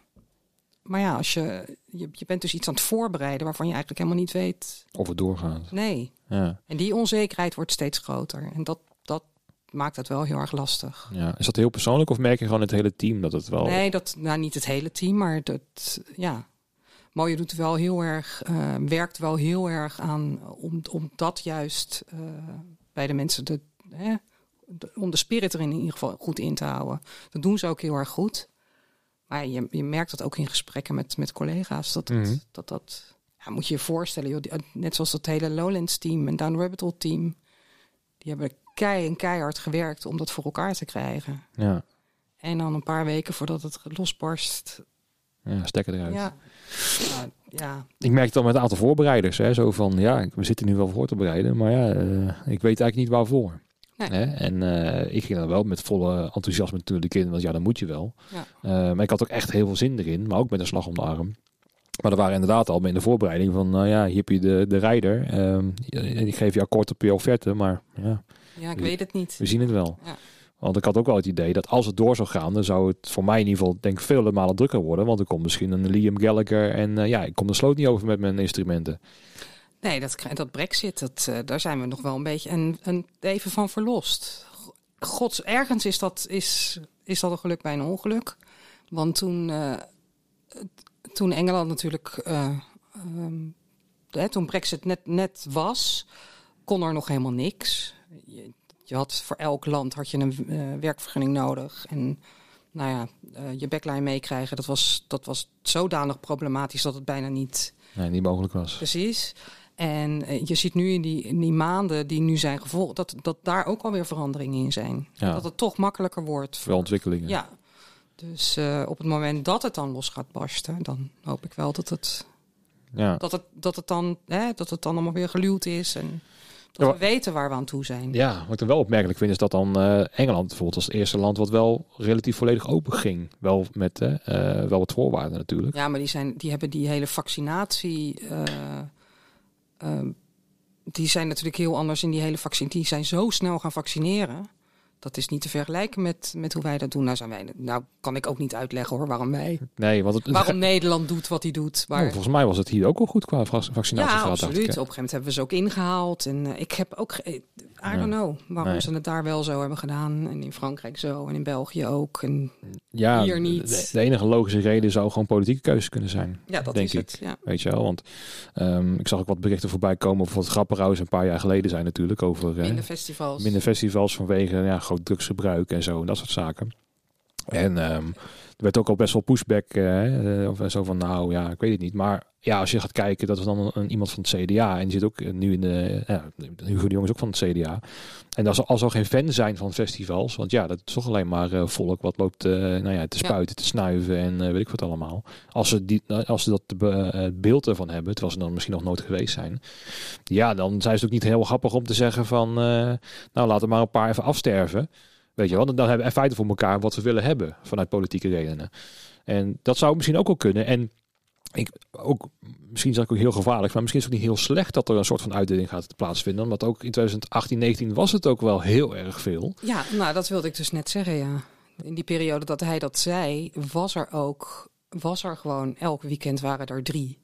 Maar ja, als je, je, je bent dus iets aan het voorbereiden waarvan je eigenlijk helemaal niet weet... Of het doorgaat. Nee. Ja. En die onzekerheid wordt steeds groter. En dat, dat maakt het wel heel erg lastig. Ja. Is dat heel persoonlijk of merk je gewoon het hele team dat het wel... Nee, dat, nou, niet het hele team, maar dat... ja. Mojo doet wel heel erg, uh, werkt wel heel erg aan om, om dat juist uh, bij de mensen, de, hè, de, om de spirit er in ieder geval goed in te houden. Dat doen ze ook heel erg goed. Maar je, je merkt dat ook in gesprekken met, met collega's. Dat dat, mm-hmm. dat, dat ja, moet je je voorstellen, joh, die, net zoals dat hele Lowlands team en Down the Rabbit Hole team. Die hebben kei en keihard gewerkt om dat voor elkaar te krijgen. Ja. En dan een paar weken voordat het losbarst... Ja, stekker eruit. Ja. Ja, ja. Ik merk het al met een aantal voorbereiders. Hè? Zo van, ja, we zitten nu wel voor te bereiden. Maar ja, uh, ik weet eigenlijk niet waarvoor. Nee. Hè? En uh, ik ging dan wel met volle enthousiasme natuurlijk in. Want ja, dan moet je wel. Ja. Uh, maar ik had ook echt heel veel zin erin. Maar ook met een slag om de arm. Maar er waren inderdaad al in de voorbereiding van... Nou ja, hier heb je de, de rijder. Um, die geeft je akkoord op je offerte. Maar ja... Ja, ik we, weet het niet. We zien het wel. Ja. Want ik had ook wel het idee dat als het door zou gaan, dan zou het voor mij in ieder geval denk ik vele malen drukker worden. Want er komt misschien een Liam Gallagher en uh, ja, ik kom de sloot niet over met mijn instrumenten. Nee, dat, dat Brexit, dat, uh, daar zijn we nog wel een beetje een, een even van verlost. Gods, ergens is dat, is, is dat een geluk bij een ongeluk. Want toen, uh, toen Engeland natuurlijk, uh, um, de, toen Brexit net, net was, kon er nog helemaal niks. Je, je had voor elk land had je een uh, werkvergunning nodig. En nou ja, uh, je backline meekrijgen, dat was, dat was zodanig problematisch dat het bijna niet... Nee, niet mogelijk was. Precies. En je ziet nu in die, in die maanden die nu zijn gevolgd, dat, dat daar ook alweer veranderingen in zijn. Ja. Dat het toch makkelijker wordt. Voor, voor ontwikkelingen. Ja. Dus uh, op het moment dat het dan los gaat barsten, dan hoop ik wel dat het, ja. dat het, dat het, dan, hè, dat het dan allemaal weer geluwd is. En dat ja, we weten waar we aan toe zijn. Ja, wat ik dan wel opmerkelijk vind is dat dan uh, Engeland bijvoorbeeld als eerste land wat wel relatief volledig open ging. Wel met uh, wel wat voorwaarden natuurlijk. Ja, maar die, zijn, die hebben die hele vaccinatie... Uh, Uh, die zijn natuurlijk heel anders in die hele vaccin. Die zijn zo snel gaan vaccineren. Dat is niet te vergelijken met, met hoe wij dat doen. Nou, zijn wij, nou kan ik ook niet uitleggen hoor waarom wij. Nee, want het, waarom het, Nederland doet wat hij doet. Waar... Nou, volgens mij was het hier ook wel goed qua vaccinatie. Ja, absoluut. Op een gegeven moment hebben we ze ook ingehaald. En uh, ik heb ook. Ge- I don't know waarom nee. ze het daar wel zo hebben gedaan. En in Frankrijk zo. En in België ook. En ja, hier niet. De, de enige logische reden zou gewoon politieke keuze kunnen zijn. Ja, dat denk is ik. Het, ja. Weet je wel. Want um, ik zag ook wat berichten voorbij komen over wat grappenhuis een paar jaar geleden zijn natuurlijk. Over minder uh, festivals. Minder festivals vanwege. Ja, groot drugsgebruik en zo en dat soort zaken. En um, er werd ook al best wel pushback uh, of zo van nou ja, ik weet het niet. Maar ja, als je gaat kijken, dat is dan een, iemand van het C D A en die zit ook nu in de uh, Hugo de Jong is ook van het C D A. En als al zou geen fan zijn van festivals, want ja, dat is toch alleen maar uh, volk wat loopt uh, nou ja, te spuiten, ja. te snuiven en uh, weet ik wat allemaal. Als ze die, als ze dat uh, beeld ervan hebben, terwijl ze dan misschien nog nooit geweest zijn, ja, dan zijn ze ook niet heel grappig om te zeggen van, uh, nou laten we maar een paar even afsterven. Weet je wel, dan hebben we in feite voor elkaar wat we willen hebben vanuit politieke redenen. En dat zou misschien ook wel kunnen. En ik ook, misschien is dat ook heel gevaarlijk, maar misschien is het ook niet heel slecht dat er een soort van uitdeling gaat plaatsvinden. Omdat ook in twintig achttien negentien was het ook wel heel erg veel. Ja, nou dat wilde ik dus net zeggen, ja. In die periode dat hij dat zei, was er ook, was er gewoon elk weekend waren er drie.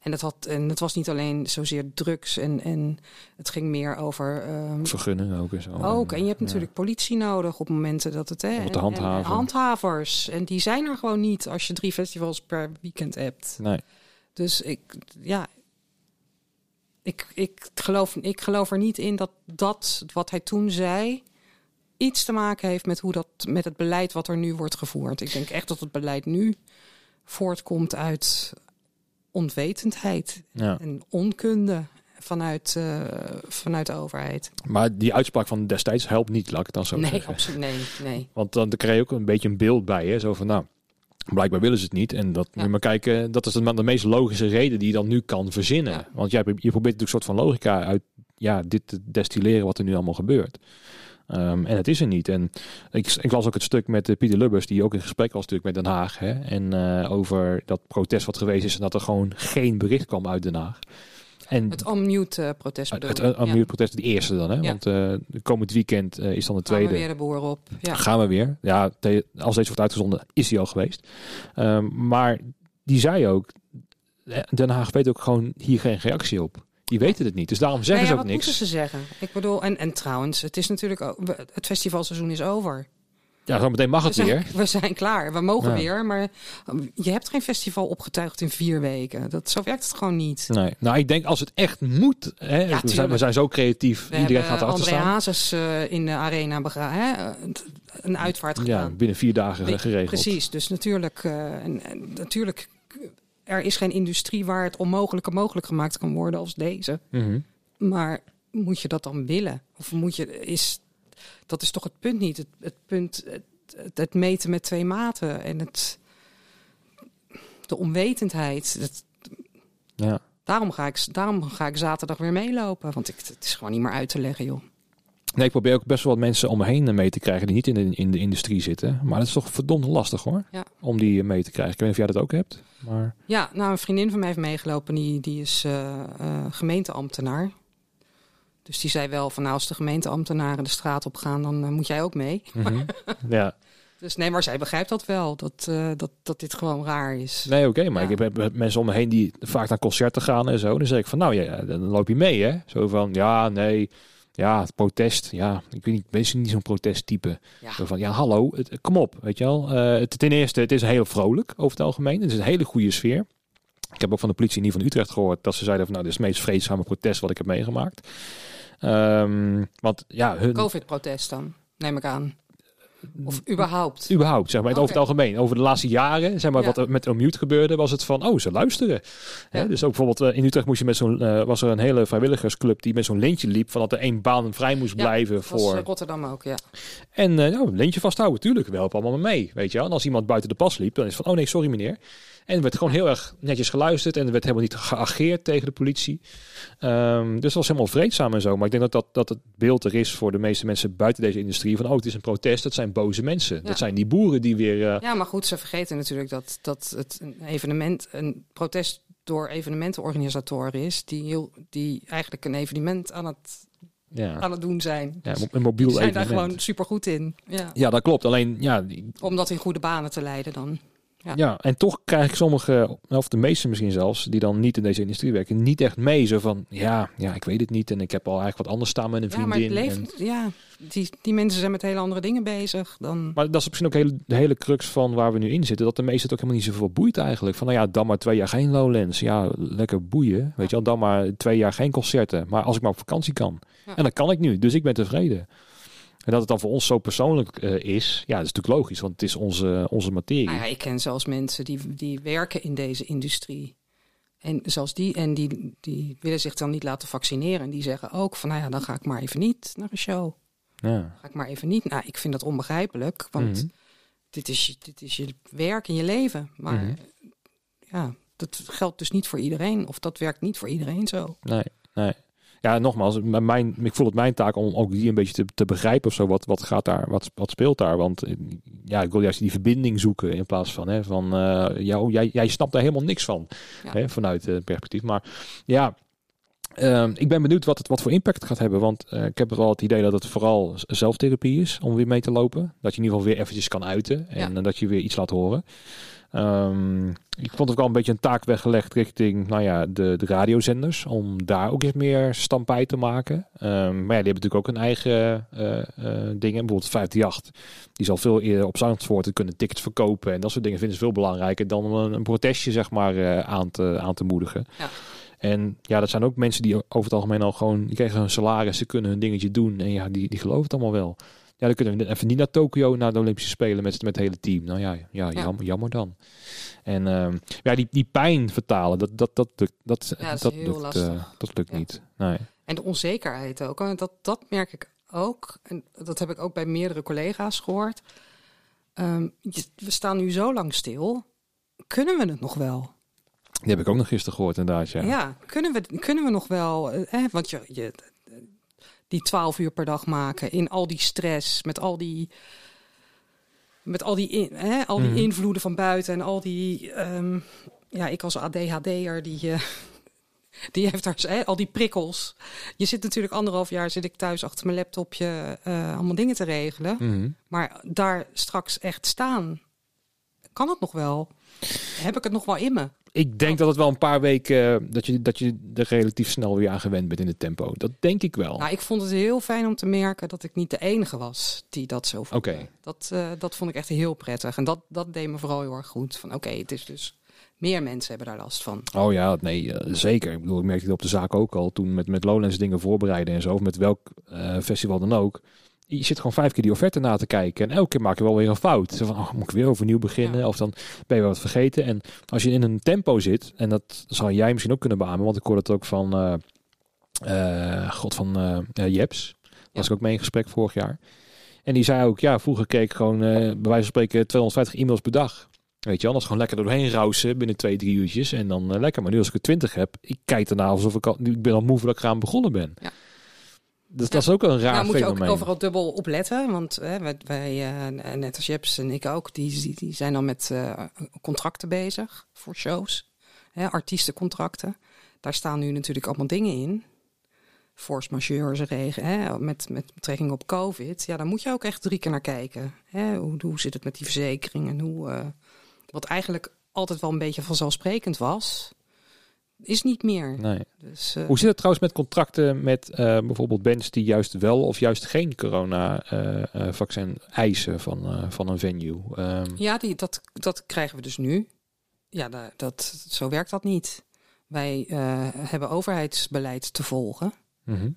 En het, had, en het was niet alleen zozeer drugs en, en het ging meer over... Um, Vergunnen ook en zo. Ook, en je hebt natuurlijk ja. politie nodig op momenten dat het... Hè, en, handhaver. en handhavers. En die zijn er gewoon niet als je drie festivals per weekend hebt. Nee. Dus ik, ja, ik, ik, geloof, ik geloof er niet in dat dat wat hij toen zei... iets te maken heeft met, hoe dat, met het beleid wat er nu wordt gevoerd. Ik denk echt dat het beleid nu voortkomt uit... onwetendheid ja. en onkunde vanuit, uh, vanuit de overheid. Maar die uitspraak van destijds helpt niet, laat ik dan zo nee, zeggen. Absoluut, nee, nee. Want dan krijg je ook een beetje een beeld bij, hè? Zo van nou, blijkbaar willen ze het niet. En dat, ja. maar kijken, dat is de, de meest logische reden die je dan nu kan verzinnen. Ja. Want jij, je probeert natuurlijk een soort van logica uit ja, dit te destilleren wat er nu allemaal gebeurt. Um, en het is er niet. En ik, ik las ook het stuk met uh, Pieter Lubbers, die ook in gesprek was natuurlijk met Den Haag. Hè, en uh, over dat protest wat geweest is en dat er gewoon geen bericht kwam uit Den Haag. En het Unmute uh, protest bedoel Het uh, Unmute ja. protest, de eerste dan. Hè, ja. Want uh, komend weekend uh, is dan de tweede. Gaan we weer de boer op. Ja. Gaan we weer. Ja, te, als deze wordt uitgezonden, is die al geweest. Um, maar die zei ook, Den Haag weet ook gewoon hier geen reactie op. Die weten het niet, dus daarom zeggen nou ja, ze ook niks. Wat moeten ze zeggen? Ik bedoel, en, en trouwens, het is natuurlijk ook, het festivalseizoen is over. Ja, zo meteen mag we het zijn, weer. We zijn klaar, we mogen ja. weer, maar je hebt geen festival opgetuigd in vier weken. Dat, zo werkt het gewoon niet. Nee. Nou, ik denk als het echt moet, hè, ja, we, zijn, we zijn zo creatief, we iedereen gaat erachter staan. André Hazes uh, in de arena begra- hè, een uitvaart gedaan. Ja, binnen vier dagen Be- geregeld. Precies, dus natuurlijk, uh, en, en, natuurlijk... Er is geen industrie waar het onmogelijke mogelijk gemaakt kan worden als deze. Mm-hmm. Maar moet je dat dan willen? Of moet je is dat is toch het punt niet? Het, het punt het, het meten met twee maten en het de onwetendheid. Het, ja. Daarom ga ik daarom ga ik zaterdag weer meelopen, want ik, het is gewoon niet meer uit te leggen, joh. Nee, ik probeer ook best wel wat mensen om me heen mee te krijgen die niet in de, in de industrie zitten. Maar dat is toch verdomd lastig hoor, ja. om die mee te krijgen. Ik weet niet of jij dat ook hebt. Maar... Ja, nou een vriendin van mij heeft meegelopen, die, die is uh, uh, gemeenteambtenaar. Dus die zei wel van, nou, als de gemeenteambtenaren de straat op gaan, dan uh, moet jij ook mee. Mm-hmm. Ja. Dus nee, maar zij begrijpt dat wel, dat, uh, dat, dat dit gewoon raar is. Nee, oké, okay, maar ja. Ik heb, heb mensen om me heen die vaak naar concerten gaan en zo. Dan zeg ik van, nou ja, dan loop je mee, hè? Zo van, ja, nee, ja, het protest, ja, ik weet niet, wees niet zo'n protesttype. Ja. Zo van, ja, hallo, het, kom op, weet je wel. Uh, het, ten eerste, het is heel vrolijk over het algemeen. Het is een hele goede sfeer. Ik heb ook van de politie in ieder geval van Utrecht gehoord dat ze zeiden van, nou, dit is het meest vreedzame protest wat ik heb meegemaakt. Um, want ja, hun... COVID-protest dan, neem ik aan. Of überhaupt? Überhaupt, zeg maar. Okay. Over het algemeen. Over de laatste jaren, zeg maar, ja. Wat er met Unmute gebeurde, was het van, oh, ze luisteren. Ja. Hè? Dus ook bijvoorbeeld uh, in Utrecht moest je met zo'n, uh, was er een hele vrijwilligersclub die met zo'n lintje liep, van dat er één baan vrij moest ja, blijven voor... Ja, dat was Rotterdam ook, ja. En uh, nou, een lintje vasthouden, tuurlijk, we helpen allemaal mee, weet je wel. En als iemand buiten de pas liep, dan is het van, oh nee, sorry meneer. En er werd gewoon heel erg netjes geluisterd. En er werd helemaal niet geageerd tegen de politie. Um, dus dat was helemaal vreedzaam en zo. Maar ik denk dat, dat, dat het beeld er is voor de meeste mensen buiten deze industrie. Van, oh, het is een protest. Dat zijn boze mensen. Ja. Dat zijn die boeren die weer... Uh... Ja, maar goed, ze vergeten natuurlijk dat, dat het een evenement... een protest door evenementenorganisatoren is. Die, heel, die eigenlijk een evenement aan het... Ja. aan het doen zijn. Ja, een mobiel die zijn evenement. Daar gewoon supergoed in. Ja, ja dat klopt. Alleen, ja... Die... Om dat in goede banen te leiden dan. Ja. ja, en toch krijg ik sommige, of de meeste misschien zelfs, die dan niet in deze industrie werken, niet echt mee. Zo van, ja, ja ik weet het niet en ik heb al eigenlijk wat anders staan met een vriendin. Ja, maar het leeft, en... ja, die, die mensen zijn met hele andere dingen bezig. Dan... Maar dat is misschien ook hele, de hele crux van waar we nu in zitten. Dat de meesten het ook helemaal niet zoveel boeit eigenlijk. Van, nou ja, dan maar twee jaar geen Lowlands. Ja, lekker boeien. Weet je wel, dan maar twee jaar geen concerten. Maar als ik maar op vakantie kan. Ja. En dat kan ik nu, dus ik ben tevreden. En dat het dan voor ons zo persoonlijk uh, is, ja, dat is natuurlijk logisch, want het is onze, onze materie. Ah, ja, ik ken zelfs mensen die, die werken in deze industrie. En zelfs die, en die, die willen zich dan niet laten vaccineren. En die zeggen ook van, nou ja, dan ga ik maar even niet naar een show. Ja. Ga ik maar even niet. Nou, ik vind dat onbegrijpelijk, want mm-hmm. dit is, dit is je werk en je leven. Maar mm-hmm. ja, dat geldt dus niet voor iedereen. Of dat werkt niet voor iedereen zo. Nee, nee. Ja, nogmaals, mijn, ik voel het mijn taak om ook die een beetje te, te begrijpen of zo. Wat, wat gaat daar, wat, wat speelt daar? Want ja, ik wil juist die verbinding zoeken in plaats van, hè, van uh, jou, jij, jij snapt daar helemaal niks van. Ja. Hè, vanuit het uh, perspectief. Maar ja, uh, ik ben benieuwd wat het wat voor impact het gaat hebben. Want uh, ik heb er al het idee dat het vooral zelftherapie is om weer mee te lopen. Dat je in ieder geval weer eventjes kan uiten en ja. dat je weer iets laat horen. Um, ik vond ook al een beetje een taak weggelegd richting nou ja, de, de radiozenders. Om daar ook eens meer stampij te maken. Um, maar ja, die hebben natuurlijk ook hun eigen uh, uh, dingen. Bijvoorbeeld vijfhonderdachtendertig. Die zal veel eerder op Zandvoort kunnen tickets verkopen. En dat soort dingen vinden ze veel belangrijker dan een, een protestje zeg maar, uh, aan, te, aan te moedigen. Ja. En ja, dat zijn ook mensen die over het algemeen al gewoon... Die krijgen hun salaris, ze kunnen hun dingetje doen. En ja, die, die geloven het allemaal wel. Ja, dan kunnen we even niet naar Tokio, naar de Olympische Spelen met, met het hele team. Nou ja, ja, ja. Jammer, jammer dan. En uh, ja, die, die pijn vertalen, dat, dat, dat, dat, dat, ja, dat, dat lukt, uh, dat lukt ja. niet. Nee. En de onzekerheid ook. En dat, dat merk ik ook. En dat heb ik ook bij meerdere collega's gehoord. Um, we staan nu zo lang stil. Kunnen we het nog wel? Die heb ik ook nog gisteren gehoord inderdaad, ja. Ja, kunnen we, kunnen we nog wel... Eh, want je... je die twaalf uur per dag maken, in al die stress, met al die, met al die, in, hè, al die mm. invloeden van buiten en al die, um, ja, ik als A D H D'er, die, uh, die heeft daar, hè, al die prikkels. Je zit natuurlijk anderhalf jaar, zit ik thuis achter mijn laptopje, uh, allemaal dingen te regelen. Mm. Maar daar straks echt staan, kan het nog wel? Heb ik het nog wel in me? Ik denk dat het wel een paar weken... dat je, dat je er relatief snel weer aan gewend bent in het tempo. Dat denk ik wel. Nou, ik vond het heel fijn om te merken dat ik niet de enige was die dat zo vond. Okay. Dat, uh, dat vond ik echt heel prettig. En dat, dat deed me vooral heel erg goed. Van oké, okay, het is dus... Meer mensen hebben daar last van. Oh ja, nee, uh, zeker. Ik bedoel, ik merkte het op de zaak ook al. Toen met, met Lowlands dingen voorbereiden en zo. Of met welk uh, festival dan ook. Je zit gewoon vijf keer die offerte na te kijken. En elke keer maak je wel weer een fout. Zo van, oh, moet ik weer overnieuw beginnen? Ja. Of dan ben je wel wat vergeten. En als je in een tempo zit, en dat zal jij misschien ook kunnen beamen, want ik hoor het ook van uh, uh, God van uh, uh, Jeps. Daar ja. was ik ook mee in gesprek vorig jaar. En die zei ook, ja, vroeger keek ik gewoon, uh, bij wijze van spreken, tweehonderdvijftig e-mails per dag. Weet je, anders gewoon lekker er doorheen rausen binnen twee, drie uurtjes. En dan uh, lekker. Maar nu als ik er twintig heb, ik kijk daarna alsof ik al, ik ben al moe voordat ik eraan begonnen ben. Ja. Dus ja. dat is ook een raar nou, moet je fenomeen. Ook overal dubbel opletten. Want hè, wij, wij uh, net als Jeps en ik ook, die, die zijn dan met uh, contracten bezig voor shows. Hè, artiestencontracten. Daar staan nu natuurlijk allemaal dingen in. force majeure regen, hè, met, met betrekking op COVID, ja, dan moet je ook echt drie keer naar kijken. Hè. Hoe, hoe zit het met die verzekering en hoe, uh, wat eigenlijk altijd wel een beetje vanzelfsprekend was, is niet meer. Nee. Dus, uh, hoe zit het trouwens met contracten met uh, bijvoorbeeld bands die juist wel of juist geen corona-vaccin uh, eisen van, uh, van een venue? Um. Ja, die, dat, dat krijgen we dus nu. Ja, dat, dat, zo werkt dat niet. Wij uh, hebben overheidsbeleid te volgen. Mm-hmm.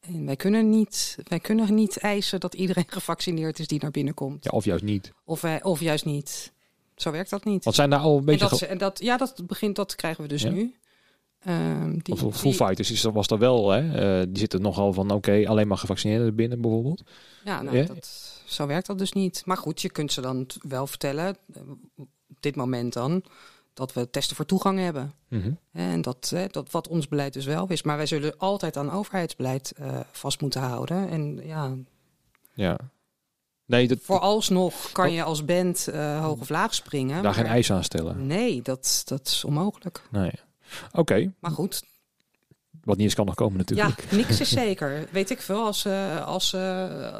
En wij kunnen, niet, wij kunnen niet eisen dat iedereen gevaccineerd is die naar binnen komt. Ja, of juist niet. Of, wij, of juist niet. Zo werkt dat niet. Wat zijn daar al een beetje... En dat, ge- en dat, ja, dat begint, dat krijgen we dus ja. nu. Um, die, of Foo Fighters is, was dat wel, hè? Uh, die zitten nogal van, oké, okay, alleen maar gevaccineerden binnen bijvoorbeeld. Ja, nou, yeah. dat, zo werkt dat dus niet. Maar goed, je kunt ze dan wel vertellen, op dit moment dan, dat we testen voor toegang hebben. Mm-hmm. En dat, hè, dat wat ons beleid dus wel is. Maar wij zullen altijd aan overheidsbeleid uh, vast moeten houden. En ja... ja. Nee, dat, vooralsnog kan dat, je als band uh, hoog of laag springen. Daar geen eis aan stellen. Nee, dat, dat is onmogelijk. Nee. Oké. Okay. Maar goed. Wat niet eens kan nog komen natuurlijk. Ja, niks is zeker. Weet ik veel. Als, uh, als uh,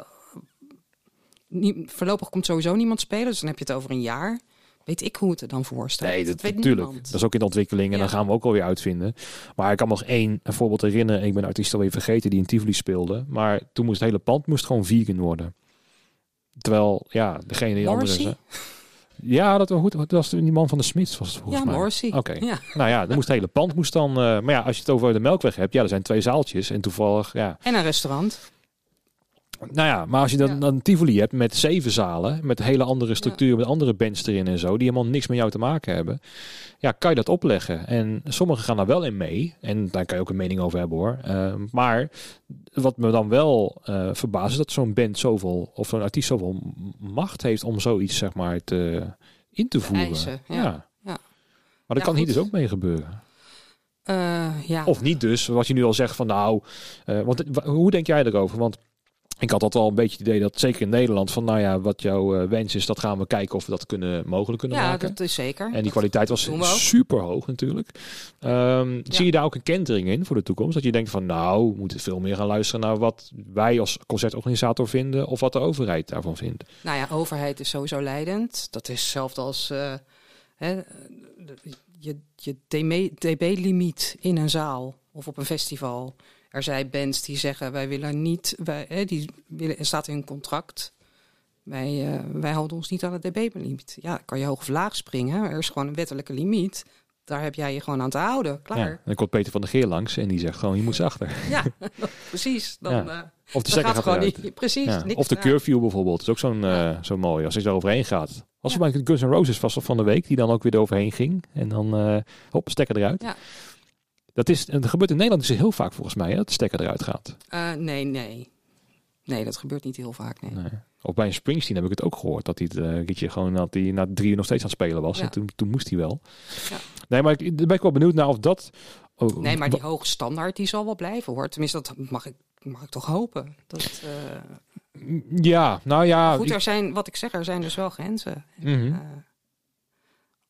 nie, voorlopig komt sowieso niemand spelen. Dus dan heb je het over een jaar. Weet ik hoe het er dan voor staat. Nee, dat, dat natuurlijk. Dat is ook in de ontwikkeling. En ja. dan gaan we ook alweer uitvinden. Maar ik kan me nog één voorbeeld herinneren. Ik ben artiest alweer vergeten die in Tivoli speelde. Maar toen moest het hele pand moest gewoon vegan worden. Terwijl, ja, degene die Morrissey? Andere... Ja, dat was goed. Dat was die man van de Smits, was het volgens ja, mij. Morrissey. Oké. Okay. Ja. Nou ja, dan moest het hele pand moest dan... Uh, maar ja, als je het over de Melkweg hebt... Ja, er zijn twee zaaltjes en toevallig... Ja. En een restaurant. Nou ja, maar als je dan, ja. dan Tivoli hebt met zeven zalen... Met hele andere structuur, ja. met andere bands erin en zo... Die helemaal niks met jou te maken hebben. Ja, kan je dat opleggen. En sommigen gaan daar wel in mee. En daar kan je ook een mening over hebben hoor. Uh, maar... Wat me dan wel uh, verbaast is dat zo'n band zoveel, of zo'n artiest zoveel macht heeft om zoiets zeg maar te, uh, in te voeren. Eisen, ja. Ja. ja. Maar dat ja, kan goed. Hier dus ook mee gebeuren. Uh, ja. Of niet dus, wat je nu al zegt van nou, uh, want w- hoe denk jij erover? Want ik had altijd al een beetje het idee dat zeker in Nederland van nou ja, wat jouw uh, wens is, dat gaan we kijken of we dat kunnen mogelijk kunnen ja, maken. Ja, dat is zeker. En die dat kwaliteit was super hoog natuurlijk. Um, ja. Zie je daar ook een kentering in voor de toekomst? Dat je denkt van nou, we moeten veel meer gaan luisteren naar wat wij als concertorganisator vinden of wat de overheid daarvan vindt. Nou ja, overheid is sowieso leidend. Dat is hetzelfde als uh, hè, je, je dB-limiet in een zaal of op een festival. Er zijn bands die zeggen, wij willen niet... Wij, hè, die willen, er staat in een contract, wij, uh, wij houden ons niet aan het dB-limiet. Ja, kan je hoog of laag springen. Er is gewoon een wettelijke limiet. Daar heb jij je gewoon aan te houden. Klaar. Ja, dan komt Peter van der Geer langs en die zegt gewoon, je moet achter. Ja, precies. Dan, ja. Uh, of de dan gaat, gaat gewoon niet. Precies, ja. niks Of de curfew bijvoorbeeld. Dat is ook zo'n, ja. uh, zo mooi als je daar overheen gaat. Als we ja. bij Guns N' Roses vast van de week, die dan ook weer eroverheen ging. En dan, uh, hop, stekker eruit. Ja. Dat is, en dat gebeurt in Nederland dus heel vaak volgens mij, hè, dat de stekker eruit gaat. Uh, nee, nee. Nee, dat gebeurt niet heel vaak, nee. nee. Of bij een Springsteen heb ik het ook gehoord, dat hij het uh, keertje gewoon dat hij na drie uur nog steeds aan het spelen was. Ja. En toen, toen moest hij wel. Ja. Nee, maar ik ben ik wel benieuwd naar of dat... Oh, nee, maar die hoge standaard die zal wel blijven, hoor. Tenminste, dat mag ik, mag ik toch hopen. Dat, uh... Ja, nou ja... Goed, er ik... zijn, wat ik zeg, er zijn dus wel grenzen. Mm-hmm. En, uh,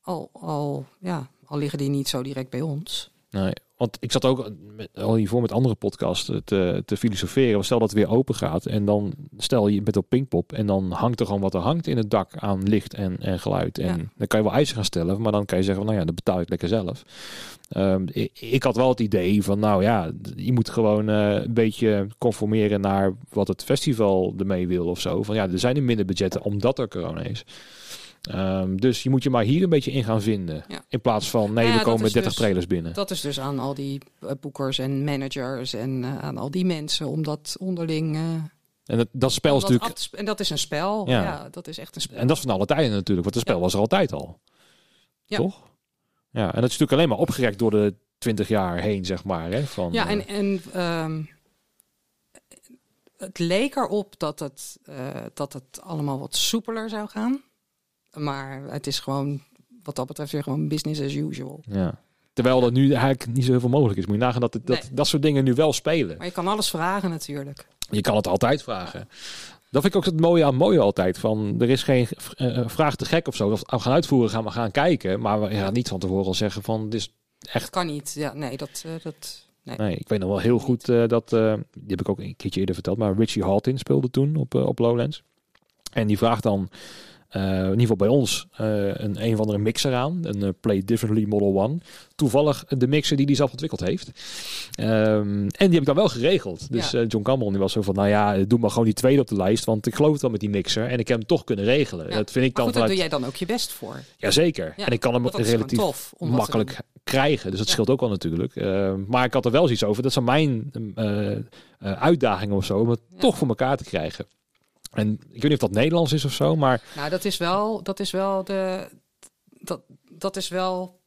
al, al, ja, al liggen die niet zo direct bij ons... Nee, want ik zat ook met, al hiervoor met andere podcasts te, te filosoferen. Stel dat het weer open gaat en dan stel je bent op Pinkpop en dan hangt er gewoon wat er hangt in het dak aan licht en, en geluid. En ja. dan kan je wel eisen gaan stellen, maar dan kan je zeggen van nou ja, dat betaal ik lekker zelf. Um, ik, ik had wel het idee van nou ja, je moet gewoon uh, een beetje conformeren naar wat het festival ermee wil of zo. Van ja, er zijn er minder budgetten omdat er corona is. Um, dus je moet je maar hier een beetje in gaan vinden. Ja. In plaats van, nee, ja, we komen met dertig dus, trailers binnen. Dat is dus aan al die boekers en managers en uh, aan al die mensen. Om dat onderling... Uh, en dat, dat spel is natuurlijk... Afsp- en dat is een spel. Ja. ja, dat is echt een spel. En dat is van alle tijden natuurlijk. Want het spel ja. was er altijd al. Ja. Toch? Ja, en dat is natuurlijk alleen maar opgerekt door de twintig jaar heen, zeg maar. Hè, van, ja, en... en um, het leek erop dat het, uh, dat het allemaal wat soepeler zou gaan. Maar het is gewoon, wat dat betreft, weer gewoon business as usual. Ja. Terwijl dat nu eigenlijk niet zoveel mogelijk is. Moet je nagaan dat het, dat, nee. dat soort dingen nu wel spelen. Maar je kan alles vragen natuurlijk. Je kan het altijd vragen. Dat vind ik ook het mooie aan mooie altijd. Van, er is geen uh, vraag te gek of zo. Of we gaan uitvoeren, gaan we gaan kijken. Maar we gaan niet van tevoren al zeggen van... Dit is echt... Dat kan niet, ja. Nee, dat... Uh, dat... Nee. nee, ik weet nog wel heel goed uh, dat, uh, die heb ik ook een keertje eerder verteld, maar Richie Hawtin speelde toen op, uh, op Lowlands. En die vraagt dan, uh, in ieder geval bij ons, uh, een een of andere mixer aan. Een uh, Play Differently Model One. Toevallig de mixer die hij zelf ontwikkeld heeft. Um, en die heb ik dan wel geregeld. Dus ja. uh, John Cameron die was zo van, nou ja, doe maar gewoon die tweede op de lijst. Want ik geloof het wel met die mixer. En ik heb hem toch kunnen regelen. Ja. Dat vind ik dan goed, vanuit... Daar doe jij dan ook je best voor. Jazeker. Ja, en ik kan hem relatief tof, makkelijk krijgen. Dus dat ja. scheelt ook al natuurlijk. Uh, maar ik had er wel zoiets over. Dat zijn mijn uh, uh, uitdagingen of zo. Om het ja. toch voor elkaar te krijgen. En ik weet niet of dat Nederlands is of zo, maar... Nou, dat is wel, dat is wel, de, dat, dat is wel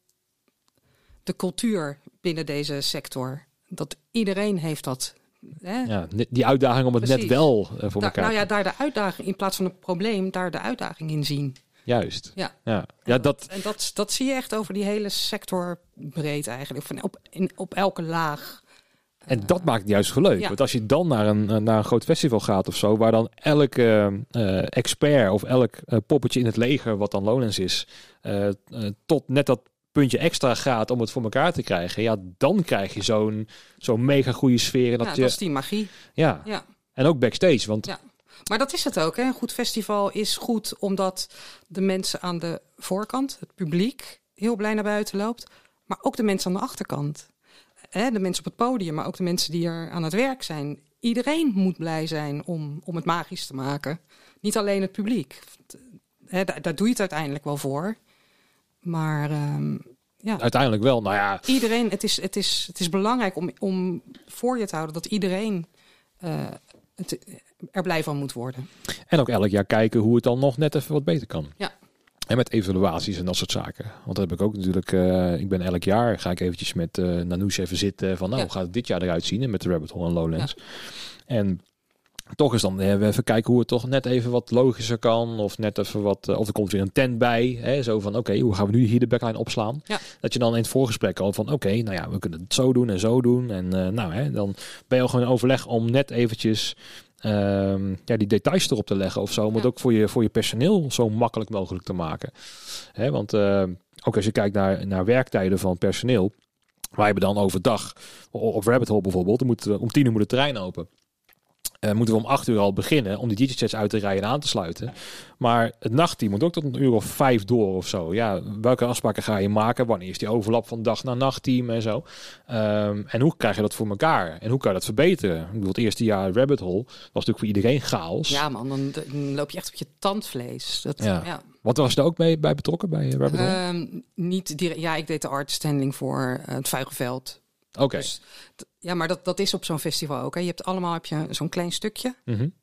de cultuur binnen deze sector. Dat iedereen heeft dat. Hè? Ja, die uitdaging om het Precies. net wel voor da- elkaar te... Nou ja, daar de uitdaging, in plaats van het probleem, daar de uitdaging in zien. Juist. Ja, ja. ja dat... En dat, dat zie je echt over die hele sector breed eigenlijk. Van op, in, op elke laag... En dat maakt het juist leuk. Ja. Want als je dan naar een, naar een groot festival gaat of zo, waar dan elk uh, expert of elk uh, poppetje in het leger, wat dan Lowlands is, uh, uh, tot net dat puntje extra gaat om het voor elkaar te krijgen. Ja, dan krijg je zo'n, zo'n mega goede sfeer. En dat ja, je... dat is die magie. Ja. ja. En ook backstage. Want... Ja. Maar dat is het ook. Hè? Een goed festival is goed omdat de mensen aan de voorkant, het publiek, heel blij naar buiten loopt. Maar ook de mensen aan de achterkant. De mensen op het podium, maar ook de mensen die er aan het werk zijn. Iedereen moet blij zijn om, om het magisch te maken. Niet alleen het publiek. Daar, daar doe je het uiteindelijk wel voor. Maar um, ja. Uiteindelijk wel, nou ja. Iedereen, het is, het is, het is belangrijk om, om voor je te houden dat iedereen uh, het, er blij van moet worden. En ook elk jaar kijken hoe het dan nog net even wat beter kan. Ja. En met evaluaties en dat soort zaken. Want dat heb ik ook natuurlijk... Uh, ik ben elk jaar... ga ik eventjes met uh, Nanoush even zitten... van nou, ja. hoe gaat het dit jaar eruit zien? En met de Rabbit Hole en Lowlands. Ja. En toch is dan... Uh, even kijken hoe het toch net even wat logischer kan. Of net even wat... Uh, of er komt weer een tent bij. Hè, zo van, oké, okay, hoe gaan we nu hier de backline opslaan? Ja. Dat je dan in het voorgesprek al van... Oké, okay, nou ja, we kunnen het zo doen en zo doen. En uh, nou, hè, dan ben je al gewoon in overleg om net eventjes... Um, ja, die details erop te leggen of zo. Om het ja. ook voor je, voor je personeel zo makkelijk mogelijk te maken. Hè, want uh, ook als je kijkt naar, naar werktijden van personeel. Wij hebben dan overdag, op Rabbit Hole bijvoorbeeld, dan moet, om tien uur moet de trein open. Uh, moeten we om acht uur al beginnen om die D J-sets uit te rijden en aan te sluiten. Maar het nachtteam moet ook tot een uur of vijf door of zo. Ja, welke afspraken ga je maken? Wanneer is die overlap van dag naar nachtteam en zo? Um, en hoe krijg je dat voor elkaar? En hoe kan je dat verbeteren? Ik bedoel, het eerste jaar Rabbit Hole was natuurlijk voor iedereen chaos. Ja man, dan, dan loop je echt op je tandvlees. Dat, ja. Ja. Wat was er ook mee, bij betrokken bij Rabbit Hole? Um, niet direct, ja, ik deed de artist handling voor uh, het Vuigenveld. Oké. Okay. Dus, t- ja, maar dat, dat is op zo'n festival ook. Hè. Je hebt allemaal heb je zo'n klein stukje. Mm-hmm.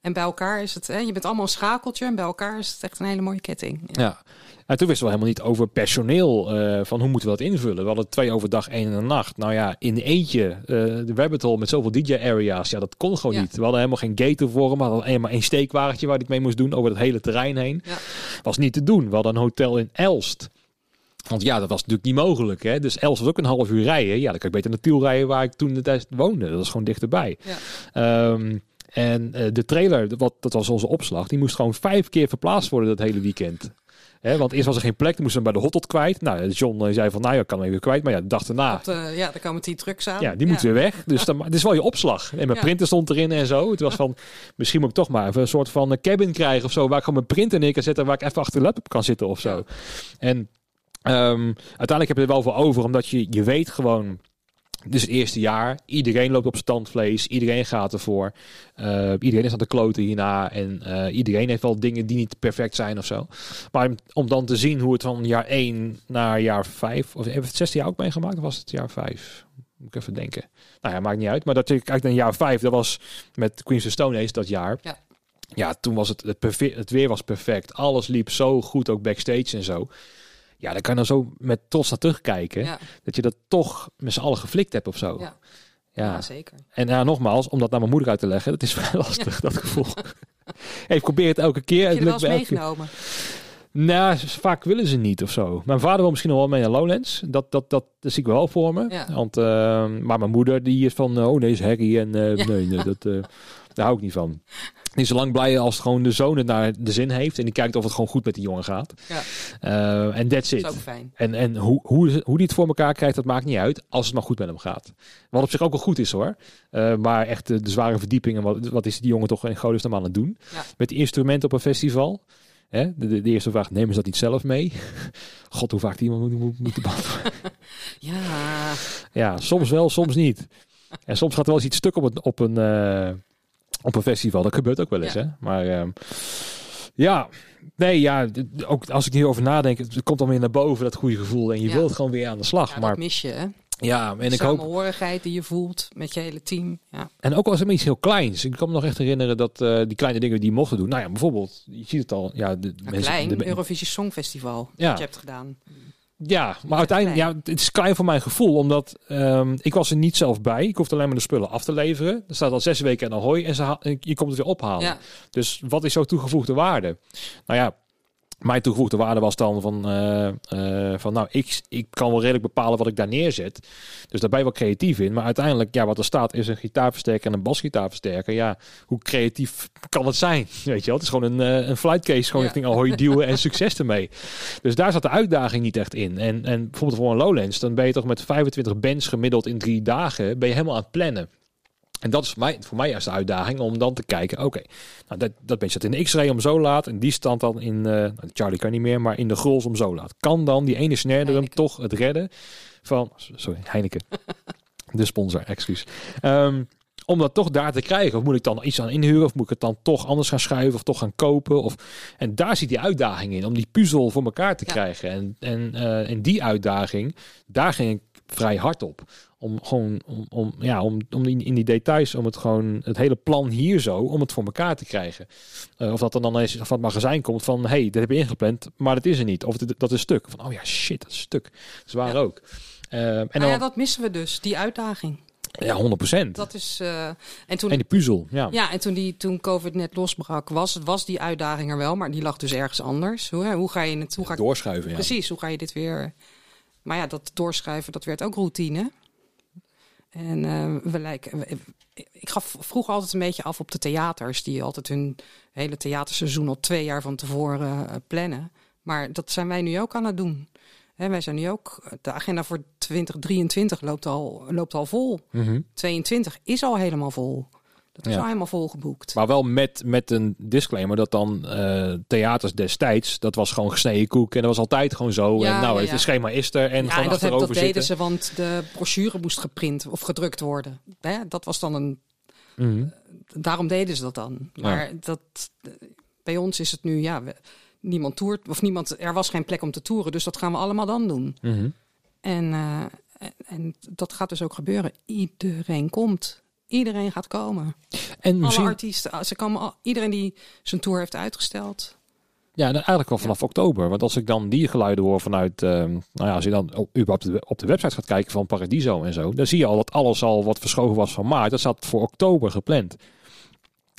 En bij elkaar is het... Hè, je bent allemaal een schakeltje. En bij elkaar is het echt een hele mooie ketting. Ja. ja. En toen wisten we helemaal niet over personeel. Uh, van hoe moeten we dat invullen? We hadden twee overdag, één in de nacht. Nou ja, in eentje. Uh, de Rabbit Hole met zoveel D J-area's. Ja, dat kon gewoon ja. niet. We hadden helemaal geen gate voor hem. We hadden alleen maar één steekwagentje waar ik mee moest doen. Over het hele terrein heen. Ja. Was niet te doen. We hadden een hotel in Elst. Want ja, dat was natuurlijk niet mogelijk. Hè? Dus Els was ook een half uur rijden. Ja, dan kan ik beter naar Tiel rijden waar ik toen de tijd woonde. Dat was gewoon dichterbij. Ja. Um, en uh, de trailer, wat, dat was onze opslag. Die moest gewoon vijf keer verplaatst worden dat hele weekend. Hè? Want eerst was er geen plek. Dan moesten we bij de hot tot kwijt. Nou, John zei van, nou ja, ik kan hem even kwijt. Maar ja, de dag daarna. Tot, uh, ja, dan kwamen die trucks aan. Ja, die moeten ja. weer weg. Dus dan, het is wel je opslag. En mijn ja. printer stond erin en zo. Het was van, misschien moet ik toch maar even een soort van cabin krijgen of zo. Waar ik gewoon mijn printer neer kan zetten. Waar ik even achter de laptop kan zitten of zo. Ja. En... Um, uiteindelijk heb je er wel voor over, omdat je, je weet gewoon, dit is het eerste jaar, iedereen loopt op standvlees, iedereen gaat ervoor, uh, iedereen is aan de kloten hierna en uh, iedereen heeft wel dingen die niet perfect zijn of zo. Maar om dan te zien hoe het van jaar één naar jaar vijf, of hebben we het zesde jaar ook meegemaakt, of was het jaar vijf? Moet ik even denken. Nou ja, maakt niet uit, maar dat ik kijk naar jaar vijf, dat was met Queens of the Stone Age dat jaar. Ja. Ja, toen was het, het, perfect, het weer was perfect, alles liep zo goed, ook backstage en zo. Ja, dan kan je dan zo met trots naar terugkijken. Ja. Dat je dat toch met z'n allen geflikt hebt of zo. Ja, ja. ja zeker. En ja, nogmaals, om dat naar mijn moeder uit te leggen. Dat is vrij lastig, ja. dat gevoel. Hey, ik probeer het elke keer. Heb je dat wel eens meegenomen? Nou, vaak willen ze niet of zo. Mijn vader wil misschien nog wel mee naar Lowlands. Dat, dat, dat, dat zie ik wel voor me. Ja. Want, uh, maar mijn moeder die is van, oh nee, is herrie. En uh, ja. nee, nee, dat... Uh, Daar hou ik niet van. Die is zo lang blij als het gewoon de zoon het naar de zin heeft. En die kijkt of het gewoon goed met die jongen gaat. En ja. uh, that's it. Dat is ook fijn. En, en hoe, hoe, hoe die het voor elkaar krijgt, dat maakt niet uit. Als het maar goed met hem gaat. Wat op zich ook wel goed is hoor. Uh, maar echt de, de zware verdiepingen. Wat, wat is die jongen toch in godesnaam aan het doen? Ja. Met die instrumenten op een festival. Hè? De, de, de eerste vraag, nemen ze dat niet zelf mee? God, hoe vaak die iemand moet, moet de band. ja. ja, soms wel, soms niet. En soms gaat er wel eens iets stuk op, het, op een... Uh, Op een festival, dat gebeurt ook wel eens, ja. hè? Maar um, ja, nee, ja, ook als ik hierover nadenk, het komt dan weer naar boven, dat goede gevoel. En je ja. wilt gewoon weer aan de slag. Ja, maar dat mis je, hè? Ja, en ik hoop... De samenhorigheid die je voelt met je hele team. Ja. En ook als er iets heel kleins. Ik kan me nog echt herinneren dat uh, die kleine dingen die mochten doen. Nou ja, bijvoorbeeld, je ziet het al. Ja, de mensen, klein, de... Eurovisie Songfestival ja. dat je hebt gedaan. Ja, maar uiteindelijk, ja, het is klein voor mijn gevoel. Omdat um, ik was er niet zelf bij. Ik hoefde alleen maar de spullen af te leveren. Er staat al zes weken in Ahoy en ze haal, je komt het weer ophalen. Ja. Dus wat is jouw toegevoegde waarde? Nou ja, mijn toegevoegde waarde was dan van... Uh, uh, van nou, ik, ik kan wel redelijk bepalen wat ik daar neerzet. Dus daar ben je wel creatief in. Maar uiteindelijk, ja, wat er staat is een gitaarversterker en een basgitaarversterker. Ja, hoe creatief kan het zijn? Weet je wel, het is gewoon een, uh, een flightcase. Gewoon richting ja. Ahoy duwen en succes ermee. Dus daar zat de uitdaging niet echt in. En, en bijvoorbeeld voor een Lowlands, dan ben je toch met vijfentwintig bands gemiddeld in drie dagen... ben je helemaal aan het plannen. En dat is voor mij, voor mij juist de uitdaging om dan te kijken... oké, okay, nou dat, dat beetje zat in de X-ray om zo laat... en die stand dan in... Uh, Charlie kan niet meer, maar in de Grols om zo laat. Kan dan die ene snare hem toch het redden van... Sorry, Heineken. De sponsor, excuus. Um, om dat toch daar te krijgen. Of moet ik dan iets aan inhuren? Of moet ik het dan toch anders gaan schuiven? Of toch gaan kopen? Of, en daar zit die uitdaging in. Om die puzzel voor elkaar te ja. krijgen. En, en, uh, en die uitdaging, daar ging ik vrij hard op. Om gewoon om, om ja om, om in, in die details om het gewoon het hele plan hier zo om het voor elkaar te krijgen uh, of dat dan dan eens van het magazijn komt van hey dat heb je ingepland maar dat is er niet of het, dat is stuk van oh ja shit dat is stuk zwaar ja. ook uh, en dan, ah ja dat missen we dus die uitdaging ja honderd procent dat is uh, en toen en die puzzel ja ja en toen die toen COVID net losbrak was was die uitdaging er wel maar die lag dus ergens anders hoe hè? hoe ga je het hoe ga doorschuiven ik, ja. precies hoe ga je dit weer maar ja dat doorschuiven dat werd ook routine. En uh, we lijken. We, ik gaf vroeger altijd een beetje af op de theaters, die altijd hun hele theaterseizoen al twee jaar van tevoren uh, plannen. Maar dat zijn wij nu ook aan het doen. Hè, wij zijn nu ook. De agenda voor twintig drieëntwintig loopt al, loopt al vol. Mm-hmm. tweeëntwintig is al helemaal vol. Dat is ja. al helemaal volgeboekt. Maar wel met, met een disclaimer dat dan uh, theaters destijds... dat was gewoon gesneden koek en dat was altijd gewoon zo. Ja, en nou, ja, ja. het schema is er en ja, gewoon en dat, heb, dat deden ze, want de brochure moest geprint of gedrukt worden. Hè? Dat was dan een... Mm-hmm. Daarom deden ze dat dan. Maar ja. dat, bij ons is het nu... ja, we, niemand toert of niemand... Er was geen plek om te toeren, dus dat gaan we allemaal dan doen. Mm-hmm. En, uh, en, en dat gaat dus ook gebeuren. Iedereen komt... Iedereen gaat komen. En alle zien... artiesten. Ze komen al, iedereen die zijn tour heeft uitgesteld. Ja, en eigenlijk al vanaf ja. oktober. Want als ik dan die geluiden hoor vanuit... Uh, nou ja, als je dan op, op, de, op de website gaat kijken van Paradiso en zo... dan zie je al dat alles al wat verschoven was van maart... dat staat voor oktober gepland.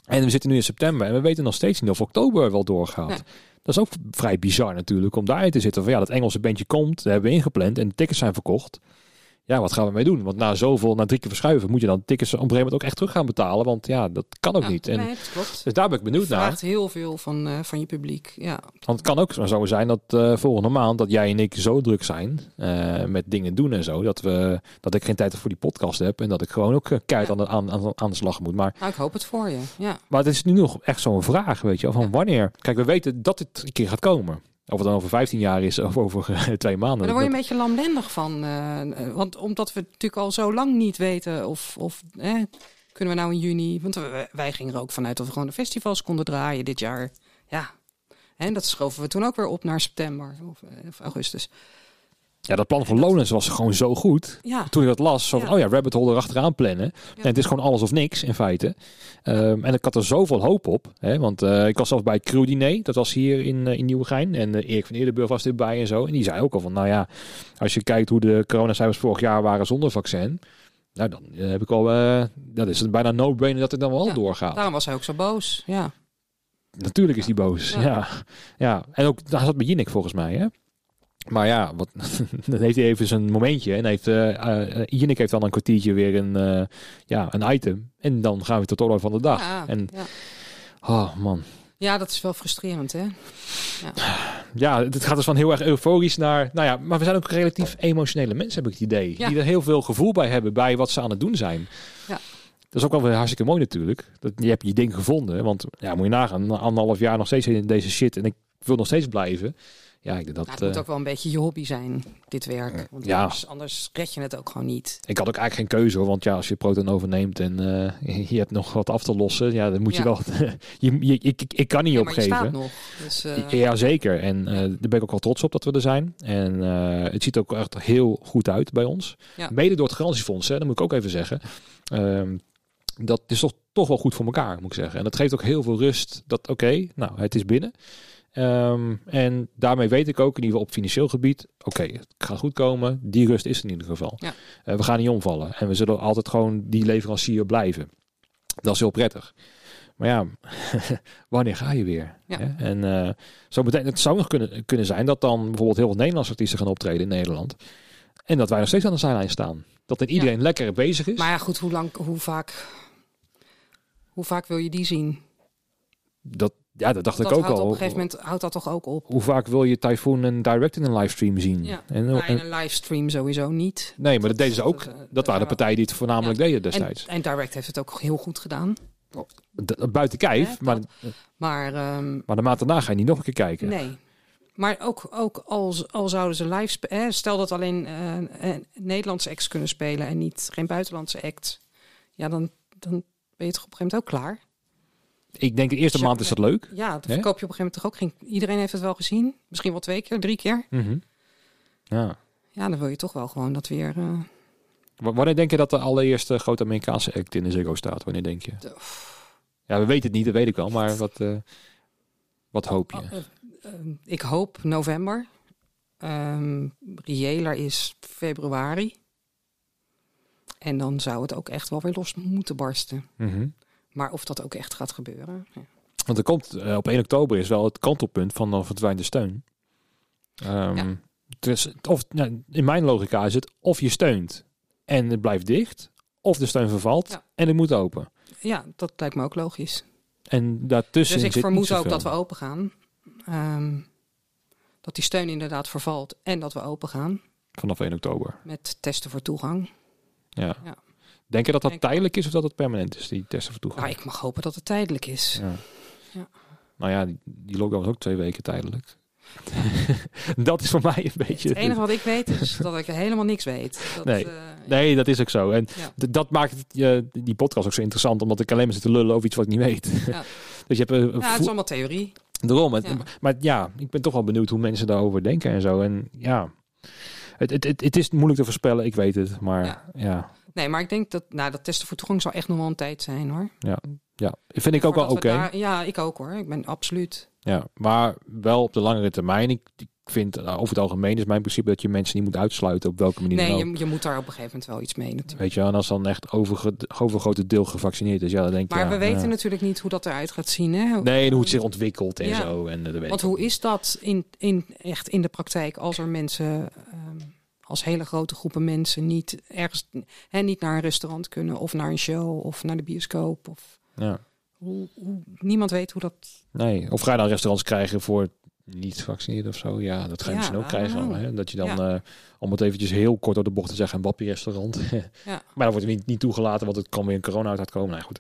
En we zitten nu in september... en we weten nog steeds niet of oktober wel doorgaat. Nee. Dat is ook vrij bizar natuurlijk om daarin te zitten. Van ja, dat Engelse bandje komt, daar hebben we ingepland... en de tickets zijn verkocht... Ja, wat gaan we mee doen? Want na zoveel, na drie keer verschuiven... moet je dan tickets op een gegeven moment ook echt terug gaan betalen. Want ja, dat kan ook ja, niet. En nee, dat klopt. Dus daar ben ik benieuwd naar. Het vraagt naar. heel veel van, uh, van je publiek. Ja. Want het kan ook zo zijn dat uh, volgende maand... dat jij en ik zo druk zijn uh, met dingen doen en zo... Dat, we, dat ik geen tijd voor die podcast heb... en dat ik gewoon ook keihard ja. aan, aan, aan de slag moet. Maar nou, ik hoop het voor je. Ja. Maar het is nu nog echt zo'n vraag, weet je. Van ja. wanneer... Kijk, we weten dat dit een keer gaat komen... Of het dan over vijftien jaar is of over twee maanden. Maar daar word je een beetje lamlendig van. Uh, want omdat we natuurlijk al zo lang niet weten of, of eh, kunnen we nou in juni... Want we, wij gingen er ook vanuit dat we gewoon de festivals konden draaien dit jaar. Ja, en dat schoven we toen ook weer op naar september of, of augustus. Ja, dat plan van Lowlands was gewoon zo goed. Ja. Toen ik dat las, zo van, ja. oh ja, Rabbit Hole erachteraan plannen. Ja. En het is gewoon alles of niks, in feite. Um, en ik had er zoveel hoop op. Hè? Want uh, ik was zelf bij het crewdiner. Dat was hier in, uh, in Nieuwe Gein. En uh, Erik van Eerdenburg was erbij en zo. En die zei ook al van, nou ja, als je kijkt hoe de coronacijfers vorig jaar waren zonder vaccin. Nou, dan heb ik al, uh, dat is het bijna no-brainer dat het dan wel ja, doorgaat. Daarom was hij ook zo boos, ja. Natuurlijk is hij boos, ja. ja. ja. En ook, daar zat bij Jinek volgens mij, hè. Maar ja, wat, dan heeft hij even zijn momentje. En heeft, uh, uh, Jinek heeft dan een kwartiertje weer een, uh, ja, een item. En dan gaan we tot orde van de dag. Ja, en, ja. Oh man. Ja, dat is wel frustrerend, hè? Ja, ja, het gaat dus van heel erg euforisch naar... Nou ja, maar we zijn ook relatief emotionele mensen, heb ik het idee. Ja. Die er heel veel gevoel bij hebben bij wat ze aan het doen zijn. Ja. Dat is ook wel weer hartstikke mooi natuurlijk. Dat, je hebt je ding gevonden. Want ja, moet je nagaan, anderhalf jaar nog steeds in deze shit. En ik wil nog steeds blijven. Ja, ik denk dat, maar het uh, moet ook wel een beetje je hobby zijn, dit werk. Want ja. anders, anders red je het ook gewoon niet. Ik had ook eigenlijk geen keuze hoor. Want ja, als je Proton overneemt en uh, je hebt nog wat af te lossen. Ja, dan moet je ja. wel... je, je, ik, ik kan niet ja, opgeven. Maar je staat nog. Dus, uh... ja, zeker. En uh, daar ben ik ook wel trots op dat we er zijn. En uh, het ziet ook echt heel goed uit bij ons. Ja. Mede door het garantiefonds, hè, dat moet ik ook even zeggen. Um, dat is toch, toch wel goed voor elkaar, moet ik zeggen. En dat geeft ook heel veel rust. Dat oké, okay, nou, het is binnen. Um, en daarmee weet ik ook in ieder geval op financieel gebied, oké, okay, het gaat goed komen. Die rust is er in ieder geval. Ja. Uh, we gaan niet omvallen. En we zullen altijd gewoon die leverancier blijven. Dat is heel prettig. Maar ja, wanneer ga je weer? Ja. Ja? En uh, zo meteen, het zou nog kunnen, kunnen zijn dat dan bijvoorbeeld heel veel Nederlandse artiesten gaan optreden in Nederland. En dat wij nog steeds aan de zijlijn staan. Dat dan iedereen ja. lekker bezig is. Maar ja, goed, hoe lang, hoe vaak, hoe vaak wil je die zien? Dat Ja, dat dacht dat ik ook al. Op een gegeven moment houdt dat toch ook op. Hoe vaak wil je Typhoon en Direct in een livestream zien? Ja, en, en, in een livestream sowieso niet. Nee, maar dat, dat deden ze ook. Dat, uh, dat waren de partijen die het voornamelijk ja. deden destijds. En, en Direct heeft het ook heel goed gedaan. D- buiten kijf. Ja, maar maar, um, maar de maand daarna ga je niet nog een keer kijken. Nee. Maar ook, ook al, al zouden ze live... Spe- hè, stel dat alleen uh, Nederlandse acts kunnen spelen en niet geen buitenlandse act. Ja, dan, dan ben je toch op een gegeven moment ook klaar. Ik denk de eerste maand is dat leuk. Ja, dan verkoop je op een gegeven moment toch ook geen... Iedereen heeft het wel gezien. Misschien wel twee keer, drie keer. Mm-hmm. Ja. Ja, dan wil je toch wel gewoon dat weer... Uh... W- wanneer denk je dat de allereerste grote Amerikaanse act in de Ziggo staat? Wanneer denk je? De... Ja, we weten het niet, dat weet ik wel. Maar wat, uh, wat hoop je? Uh, uh, uh, ik hoop november. Um, reëler is februari. En dan zou het ook echt wel weer los moeten barsten. Mm-hmm. Maar of dat ook echt gaat gebeuren. Ja. Want er komt uh, op één oktober is wel het kantelpunt van dan verdwijnt de steun. Um, ja. Dus of, nou, in mijn logica is het of je steunt en het blijft dicht. Of de steun vervalt ja. en het moet open. Ja, dat lijkt me ook logisch. En daartussen dus ik zit vermoed ook dat we open gaan. Um, dat die steun inderdaad vervalt en dat we open gaan. Vanaf één oktober. Met testen voor toegang. Ja. ja. Denk je dat dat tijdelijk is of dat het permanent is, die testen voor toegang? Nou, ik mag hopen dat het tijdelijk is. Ja. Ja. Nou ja, die, die lockdown was ook twee weken tijdelijk. Dat is voor mij een beetje... Het enige wat ik weet is dat ik helemaal niks weet. Dat, nee. Uh, nee, dat is ook zo. En ja. d- dat maakt uh, die podcast ook zo interessant, omdat ik alleen maar zit te lullen over iets wat ik niet weet. Ja. Dus je hebt een, een ja, het is allemaal theorie. Daarom. Het, ja. Maar ja, ik ben toch wel benieuwd hoe mensen daarover denken en zo. En ja, het, het, het, het is moeilijk te voorspellen, ik weet het. Maar ja... ja. Nee, maar ik denk dat nou, dat testen voor toegang zal echt nog wel een tijd zijn, hoor. Ja, ja. vind en ik ook wel oké. Okay. We ja, ik ook, hoor. Ik ben absoluut. Ja, maar wel op de langere termijn. Ik, ik vind, uh, over het algemeen is mijn principe dat je mensen niet moet uitsluiten op welke manier nee, dan ook. Nee, je, je moet daar op een gegeven moment wel iets mee natuurlijk. Weet je, en als dan echt over overgrote deel gevaccineerd is, ja, dan denk je... Maar ja, we weten ja. natuurlijk niet hoe dat eruit gaat zien, hè? Nee, en hoe het zich ontwikkelt en ja. zo. En, uh, want hoe is dat in, in, echt in de praktijk als er mensen... Um, als hele grote groepen mensen niet ergens hè, niet naar een restaurant kunnen of naar een show of naar de bioscoop of ja. hoe, hoe, niemand weet hoe dat. Nee, of ga je dan restaurants krijgen voor niet vaccineerd of zo? Ja, dat ga je ja, misschien ook krijgen. Al, hè? Dat je dan ja. uh, om het eventjes heel kort door de bocht te zeggen een wappie-restaurant. ja. Maar dan wordt het niet, niet toegelaten, want het kan weer een corona uit komen. Nou nee, goed.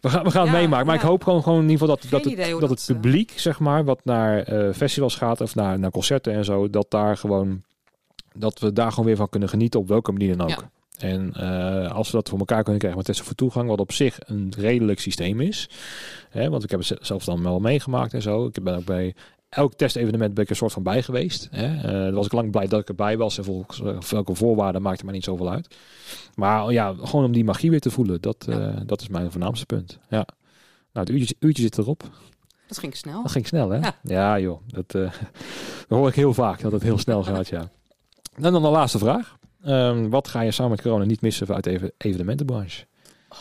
We gaan, we gaan ja, het meemaken, maar ja. ik hoop gewoon, gewoon in ieder geval dat, dat, het, dat, dat het publiek, uh... zeg maar, wat naar uh, festivals gaat of naar, naar concerten en zo, dat daar gewoon dat we daar gewoon weer van kunnen genieten op welke manier dan ook. Ja. En uh, als we dat voor elkaar kunnen krijgen met testen voor toegang, wat op zich een redelijk systeem is. Hè, want ik heb het zelf dan wel meegemaakt en zo. Ik ben ook bij elk testevenement ben ik een soort van bij geweest. Hè. Uh, dan was ik lang blij dat ik erbij was. En volgens uh, welke voorwaarden maakte mij niet zoveel uit. Maar ja, gewoon om die magie weer te voelen. Dat, uh, ja. dat is mijn voornaamste punt. Ja. Nou, het uurtje, uurtje zit erop. Dat ging snel. Dat ging snel, hè? Ja, ja joh. Dat, uh, dat hoor ik heel vaak, dat het heel snel gaat, ja. En dan de laatste vraag. Um, wat ga je samen met corona niet missen vanuit de evenementenbranche? Oh.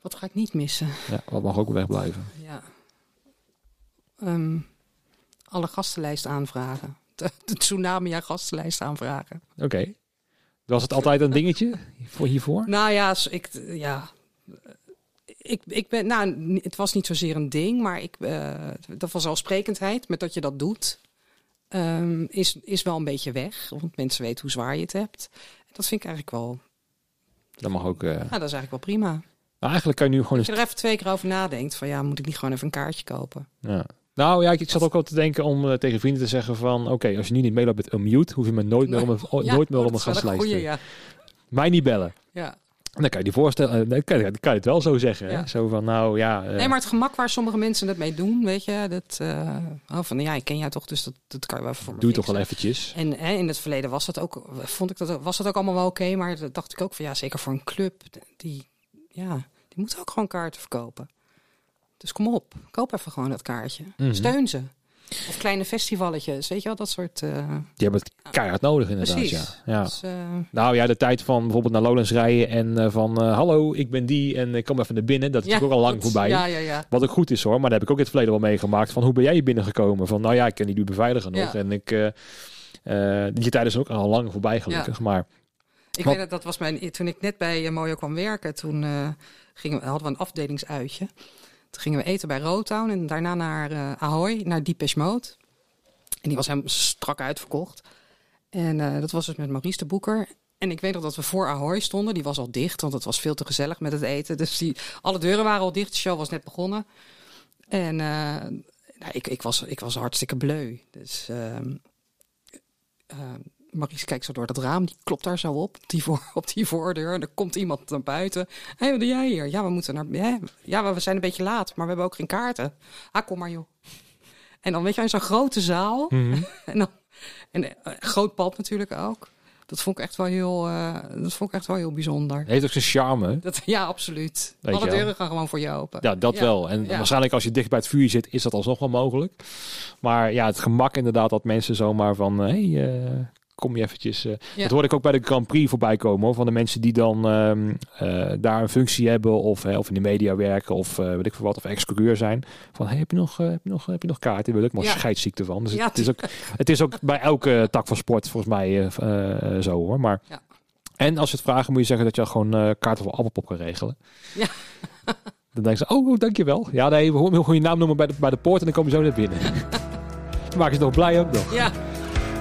Wat ga ik niet missen? Ja, wat mag ook wegblijven? Ja. Um, alle gastenlijst aanvragen. De, de tsunami aan gastenlijst aanvragen. Oké. Okay. Was het altijd een dingetje voor hiervoor? Nou ja, ik... Ja. Ik, ik ben, nou, het was niet zozeer een ding, maar ik, uh, de vanzelfsprekendheid met dat je dat doet, um, is, is wel een beetje weg. Want mensen weten hoe zwaar je het hebt. Dat vind ik eigenlijk wel... Dat mag ook... Uh... Ja, dat is eigenlijk wel prima. Nou, eigenlijk kan je nu gewoon... Als je er even twee keer over nadenkt, van ja, moet ik niet gewoon even een kaartje kopen? Ja. Nou ja, ik, ik zat ook al te denken om uh, tegen vrienden te zeggen van... Oké, okay, als je nu niet meeloopt met Unmute, hoef je me nooit meer nee. om, ja, oh, om een gastlijst te... Ja. Mij niet bellen. Ja. En dan kan je die voorstellen, dan kan je, dan kan je het wel zo zeggen. Ja. Hè? Zo van, nou ja. Uh... Nee, maar het gemak waar sommige mensen dat mee doen, weet je, dat uh, oh, van ja, ik ken jou toch, dus dat, dat kan je wel voor me. Doe je toch wel eventjes. En hè, in het verleden was dat ook, vond ik dat was dat ook allemaal wel oké, okay, maar dat dacht ik ook van ja, zeker voor een club die, ja, die moet ook gewoon kaarten verkopen. Dus kom op, koop even gewoon dat kaartje, mm-hmm. steun ze. Of kleine festivalletjes, weet je wel, dat soort... Uh... Die hebben het keihard nodig inderdaad, precies. Ja. Ja. Dus, uh... Nou ja, de tijd van bijvoorbeeld naar Lowlands rijden en uh, van... Uh, hallo, ik ben die en ik kom even naar binnen. Dat is ja, natuurlijk ook al lang dat, voorbij. Ja, ja, ja. Wat ook goed is hoor, maar daar heb ik ook in het verleden wel meegemaakt. Van hoe ben jij hier binnengekomen? Van nou ja, ik ken die nu beveiligen nog. Ja. En ik... Uh, uh, die tijd is ook al lang voorbij gelukkig, ja. maar... Ik weet dat, dat was mijn... Toen ik net bij uh, Mojo kwam werken, toen uh, gingen, hadden we een afdelingsuitje. Toen gingen we eten bij Rotown en daarna naar uh, Ahoy, naar Depeche Mode. En die was helemaal strak uitverkocht. En uh, dat was dus met Maurice de Boeker. En ik weet nog dat we voor Ahoy stonden. Die was al dicht, want het was veel te gezellig met het eten. Dus die, alle deuren waren al dicht. De show was net begonnen. En uh, nou, ik, ik, was, ik was hartstikke bleu. Dus uh, uh, Maurice kijkt zo door dat raam. Die klopt daar zo op, die voor, op die voordeur. En er komt iemand naar buiten. Hé, hey, wat doe jij hier? Ja, we moeten naar... Ja, ja, we zijn een beetje laat, maar we hebben ook geen kaarten. Ah, kom maar, joh. En dan weet je, in zo'n grote zaal. Mm-hmm. en dan, en uh, groot pad natuurlijk ook. Dat vond ik echt wel heel, uh, dat vond ik echt wel heel bijzonder. Het heeft ook zijn charme. Dat, ja, absoluut. Weet Alle deuren gaan gewoon voor je open. Ja, dat ja. wel. En ja. waarschijnlijk als je dicht bij het vuur zit, is dat alsnog wel mogelijk. Maar ja, het gemak inderdaad dat mensen zomaar van... Hey, uh, kom je eventjes... Uh, ja. Dat hoorde ik ook bij de Grand Prix voorbij komen. Hoor, van de mensen die dan um, uh, daar een functie hebben. Of, hè, of in de media werken. Of uh, weet ik veel wat. Of ex-coureur zijn. Van hey, heb je nog, uh, heb je nog, heb je nog kaarten? Daar wil ik maar ja. scheidsziekte van. Dus ja. het, het, is ook, het is ook bij elke tak van sport volgens mij uh, uh, zo hoor. Maar, ja. En als ze het vragen moet je zeggen dat je gewoon uh, kaarten voor Appelpop kan regelen. Ja. Dan denken ze, oh dankjewel. Ja, nee, we horen je naam noemen bij de, bij de poort. En dan kom je zo net binnen. Dan maken ze nog blij ook nog. Ja.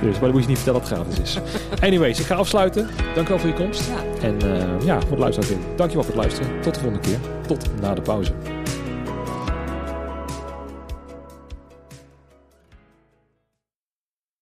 Dus, maar dan moet je niet vertellen dat het gratis is. Anyways, ik ga afsluiten. Dankjewel voor je komst. Ja. En uh, ja, voor het luisteren. Dankjewel voor het luisteren. Tot de volgende keer. Tot na de pauze.